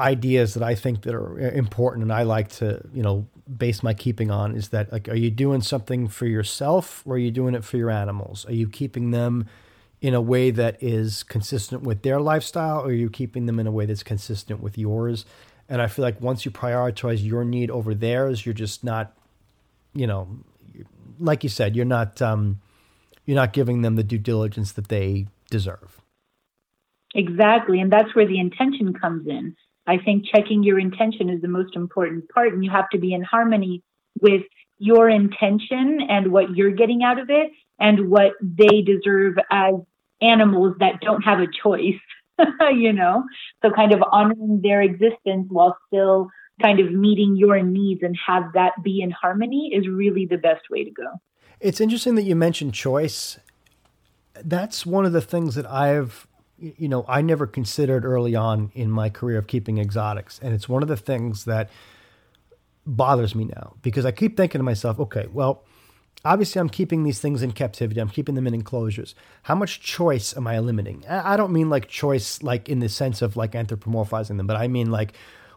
ideas that I think that are important and I like to, you know, base my keeping on is that, like, are you doing something for yourself or are you doing it for your animals? Are you keeping them in a way that is consistent with their lifestyle, or are you keeping them in a way that's consistent with yours? And I feel like once you prioritize your need over theirs, you're just not, you know, like you said, you're not giving them the due diligence that they deserve. Exactly. And that's where the intention comes in. I think checking your intention is the most important part, and you have to be in harmony with your intention and what you're getting out of it and what they deserve as animals that don't have a choice, you know? So kind of honoring their existence while still kind of meeting your needs and have that be in harmony is really the best way to go. It's interesting that you mentioned choice. That's one of the things that I never considered early on in my career of keeping exotics. And it's one of the things that bothers me now, because I keep thinking to myself, okay, well, obviously I'm keeping these things in captivity. I'm keeping them in enclosures. How much choice am I limiting? I don't mean like choice, like in the sense of like anthropomorphizing them, but I mean like,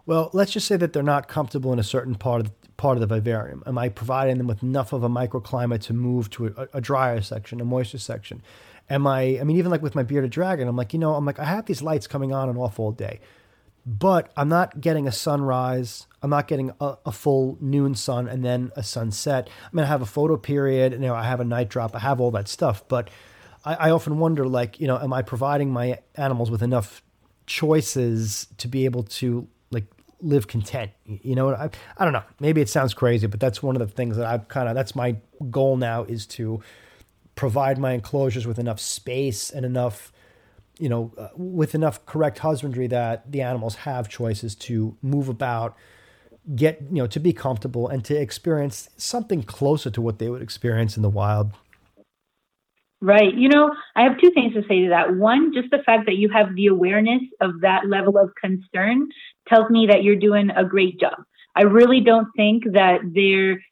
well, let's just say that they're not comfortable in a certain part of the vivarium. Am I providing them with enough of a microclimate to move to a drier section, a moisture section? Even like with my bearded dragon, I'm like, I have these lights coming on and off all day, but I'm not getting a sunrise. I'm not getting a full noon sun and then a sunset. I mean, I have a photo period, and, you know, I have a night drop. I have all that stuff, but I often wonder, like, you know, am I providing my animals with enough choices to be able to like live content? You know, I don't know, maybe it sounds crazy, but that's one of the things that that's my goal now, is to provide my enclosures with enough space and enough, you know, with enough correct husbandry that the animals have choices to move about, get, you know, to be comfortable and to experience something closer to what they would experience in the wild. Right. You know, I have two things to say to that. One, just the fact that you have the awareness of that level of concern tells me that you're doing a great job. I really don't think that they're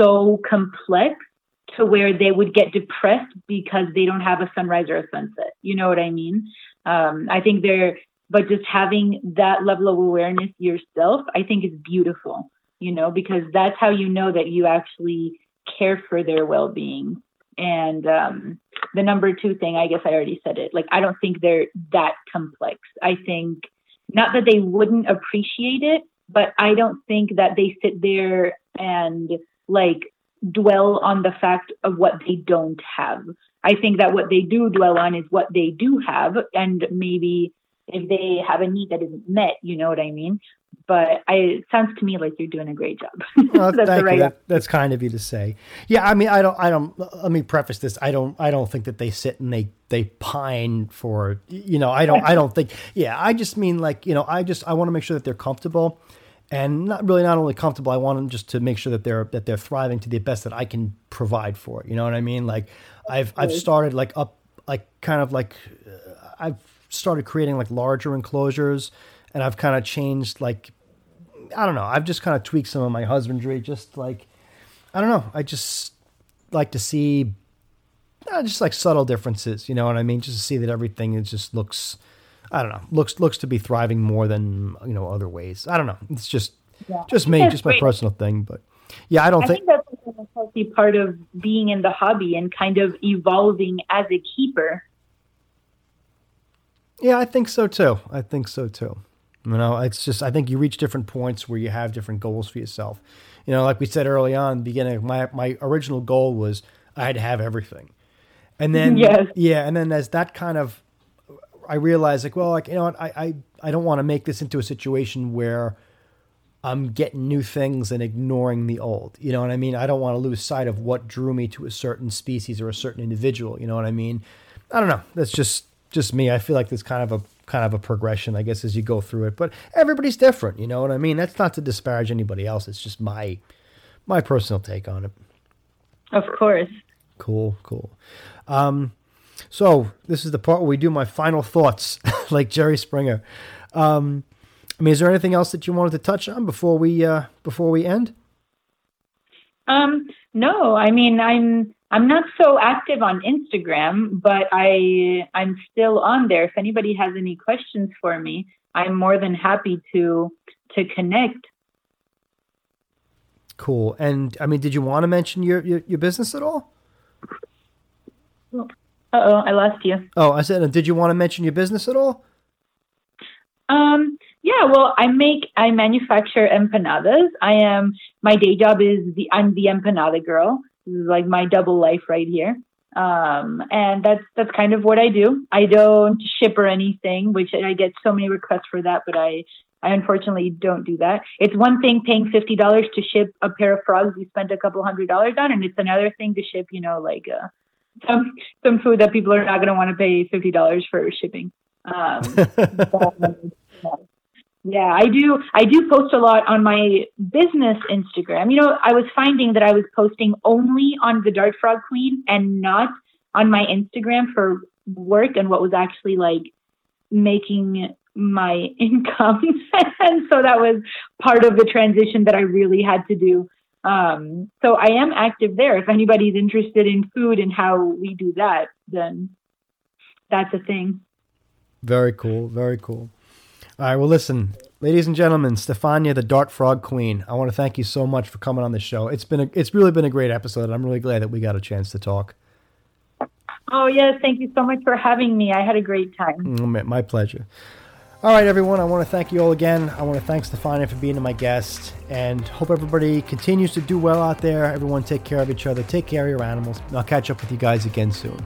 so complex to where they would get depressed because they don't have a sunrise or a sunset. You know what I mean? But just having that level of awareness yourself, I think, is beautiful. you know, because that's how you know that you actually care for their well-being. And the number two thing, I guess I already said it. Like, I don't think they're that complex. I think not that they wouldn't appreciate it, but I don't think that they sit there and like dwell on the fact of what they don't have. I think that what they do dwell on is what they do have. And maybe if they have a need that isn't met, you know what I mean? But it sounds to me like you're doing a great job. Well, that's kind of you to say. Yeah. I mean, I don't, let me preface this. I don't think that they sit and they pine for, you know, I don't think, yeah, I just mean like, you know, I want to make sure that they're comfortable and not only comfortable. I want them just to make sure that they're thriving to the best that I can provide for it. You know what I mean? Like I've started like up, like kind of like I've started creating like larger enclosures. And I've kind of changed, like, I don't know. I've just kind of tweaked some of my husbandry, just like, I don't know. I just like to see just like subtle differences, you know what I mean? Just to see that everything is just looks, I don't know, looks to be thriving more than, you know, other ways. I don't know. It's just me, just my personal thing. But yeah, I think that's a healthy part of being in the hobby and kind of evolving as a keeper. Yeah, I think so too. You know, it's just, I think you reach different points where you have different goals for yourself. You know, like we said early on in the beginning, my original goal was I had to have everything. And then, yes. Yeah. And then as that kind of, I realized like, well, like, you know what, I don't want to make this into a situation where I'm getting new things and ignoring the old, you know what I mean? I don't want to lose sight of what drew me to a certain species or a certain individual. You know what I mean? I don't know. That's just me. I feel like there's kind of a progression, I guess, as you go through it, but everybody's different. You know what I mean? That's not to disparage anybody else. It's just my personal take on it. Of course. Cool. So this is the part where we do my final thoughts like Jerry Springer. I mean, is there anything else that you wanted to touch on before we end? No, I mean, I'm not so active on Instagram, but I'm still on there. If anybody has any questions for me, I'm more than happy to connect. Cool. And I mean, did you want to mention your business at all? I lost you. Oh, I said, did you want to mention your business at all? Yeah, well, I manufacture empanadas. My day job is I'm the empanada girl. This is like my double life right here. And that's kind of what I do. I don't ship or anything, which I get so many requests for that, but I unfortunately don't do that. It's one thing paying $50 to ship a pair of frogs you spent a couple $100s on, and it's another thing to ship, you know, like some food that people are not going to want to pay $50 for shipping. Yeah, I do post a lot on my business Instagram. You know, I was finding that I was posting only on the Dart Frog Queen and not on my Instagram for work and what was actually like making my income. And so that was part of the transition that I really had to do. So I am active there. If anybody's interested in food and how we do that, then that's a thing. Very cool. All right. Well, listen, ladies and gentlemen, Stefania, the Dart Frog Queen, I want to thank you so much for coming on the show. It's really been a great episode. And I'm really glad that we got a chance to talk. Oh, yes. Thank you so much for having me. I had a great time. My pleasure. All right, everyone. I want to thank you all again. I want to thank Stefania for being my guest and hope everybody continues to do well out there. Everyone take care of each other. Take care of your animals. And I'll catch up with you guys again soon.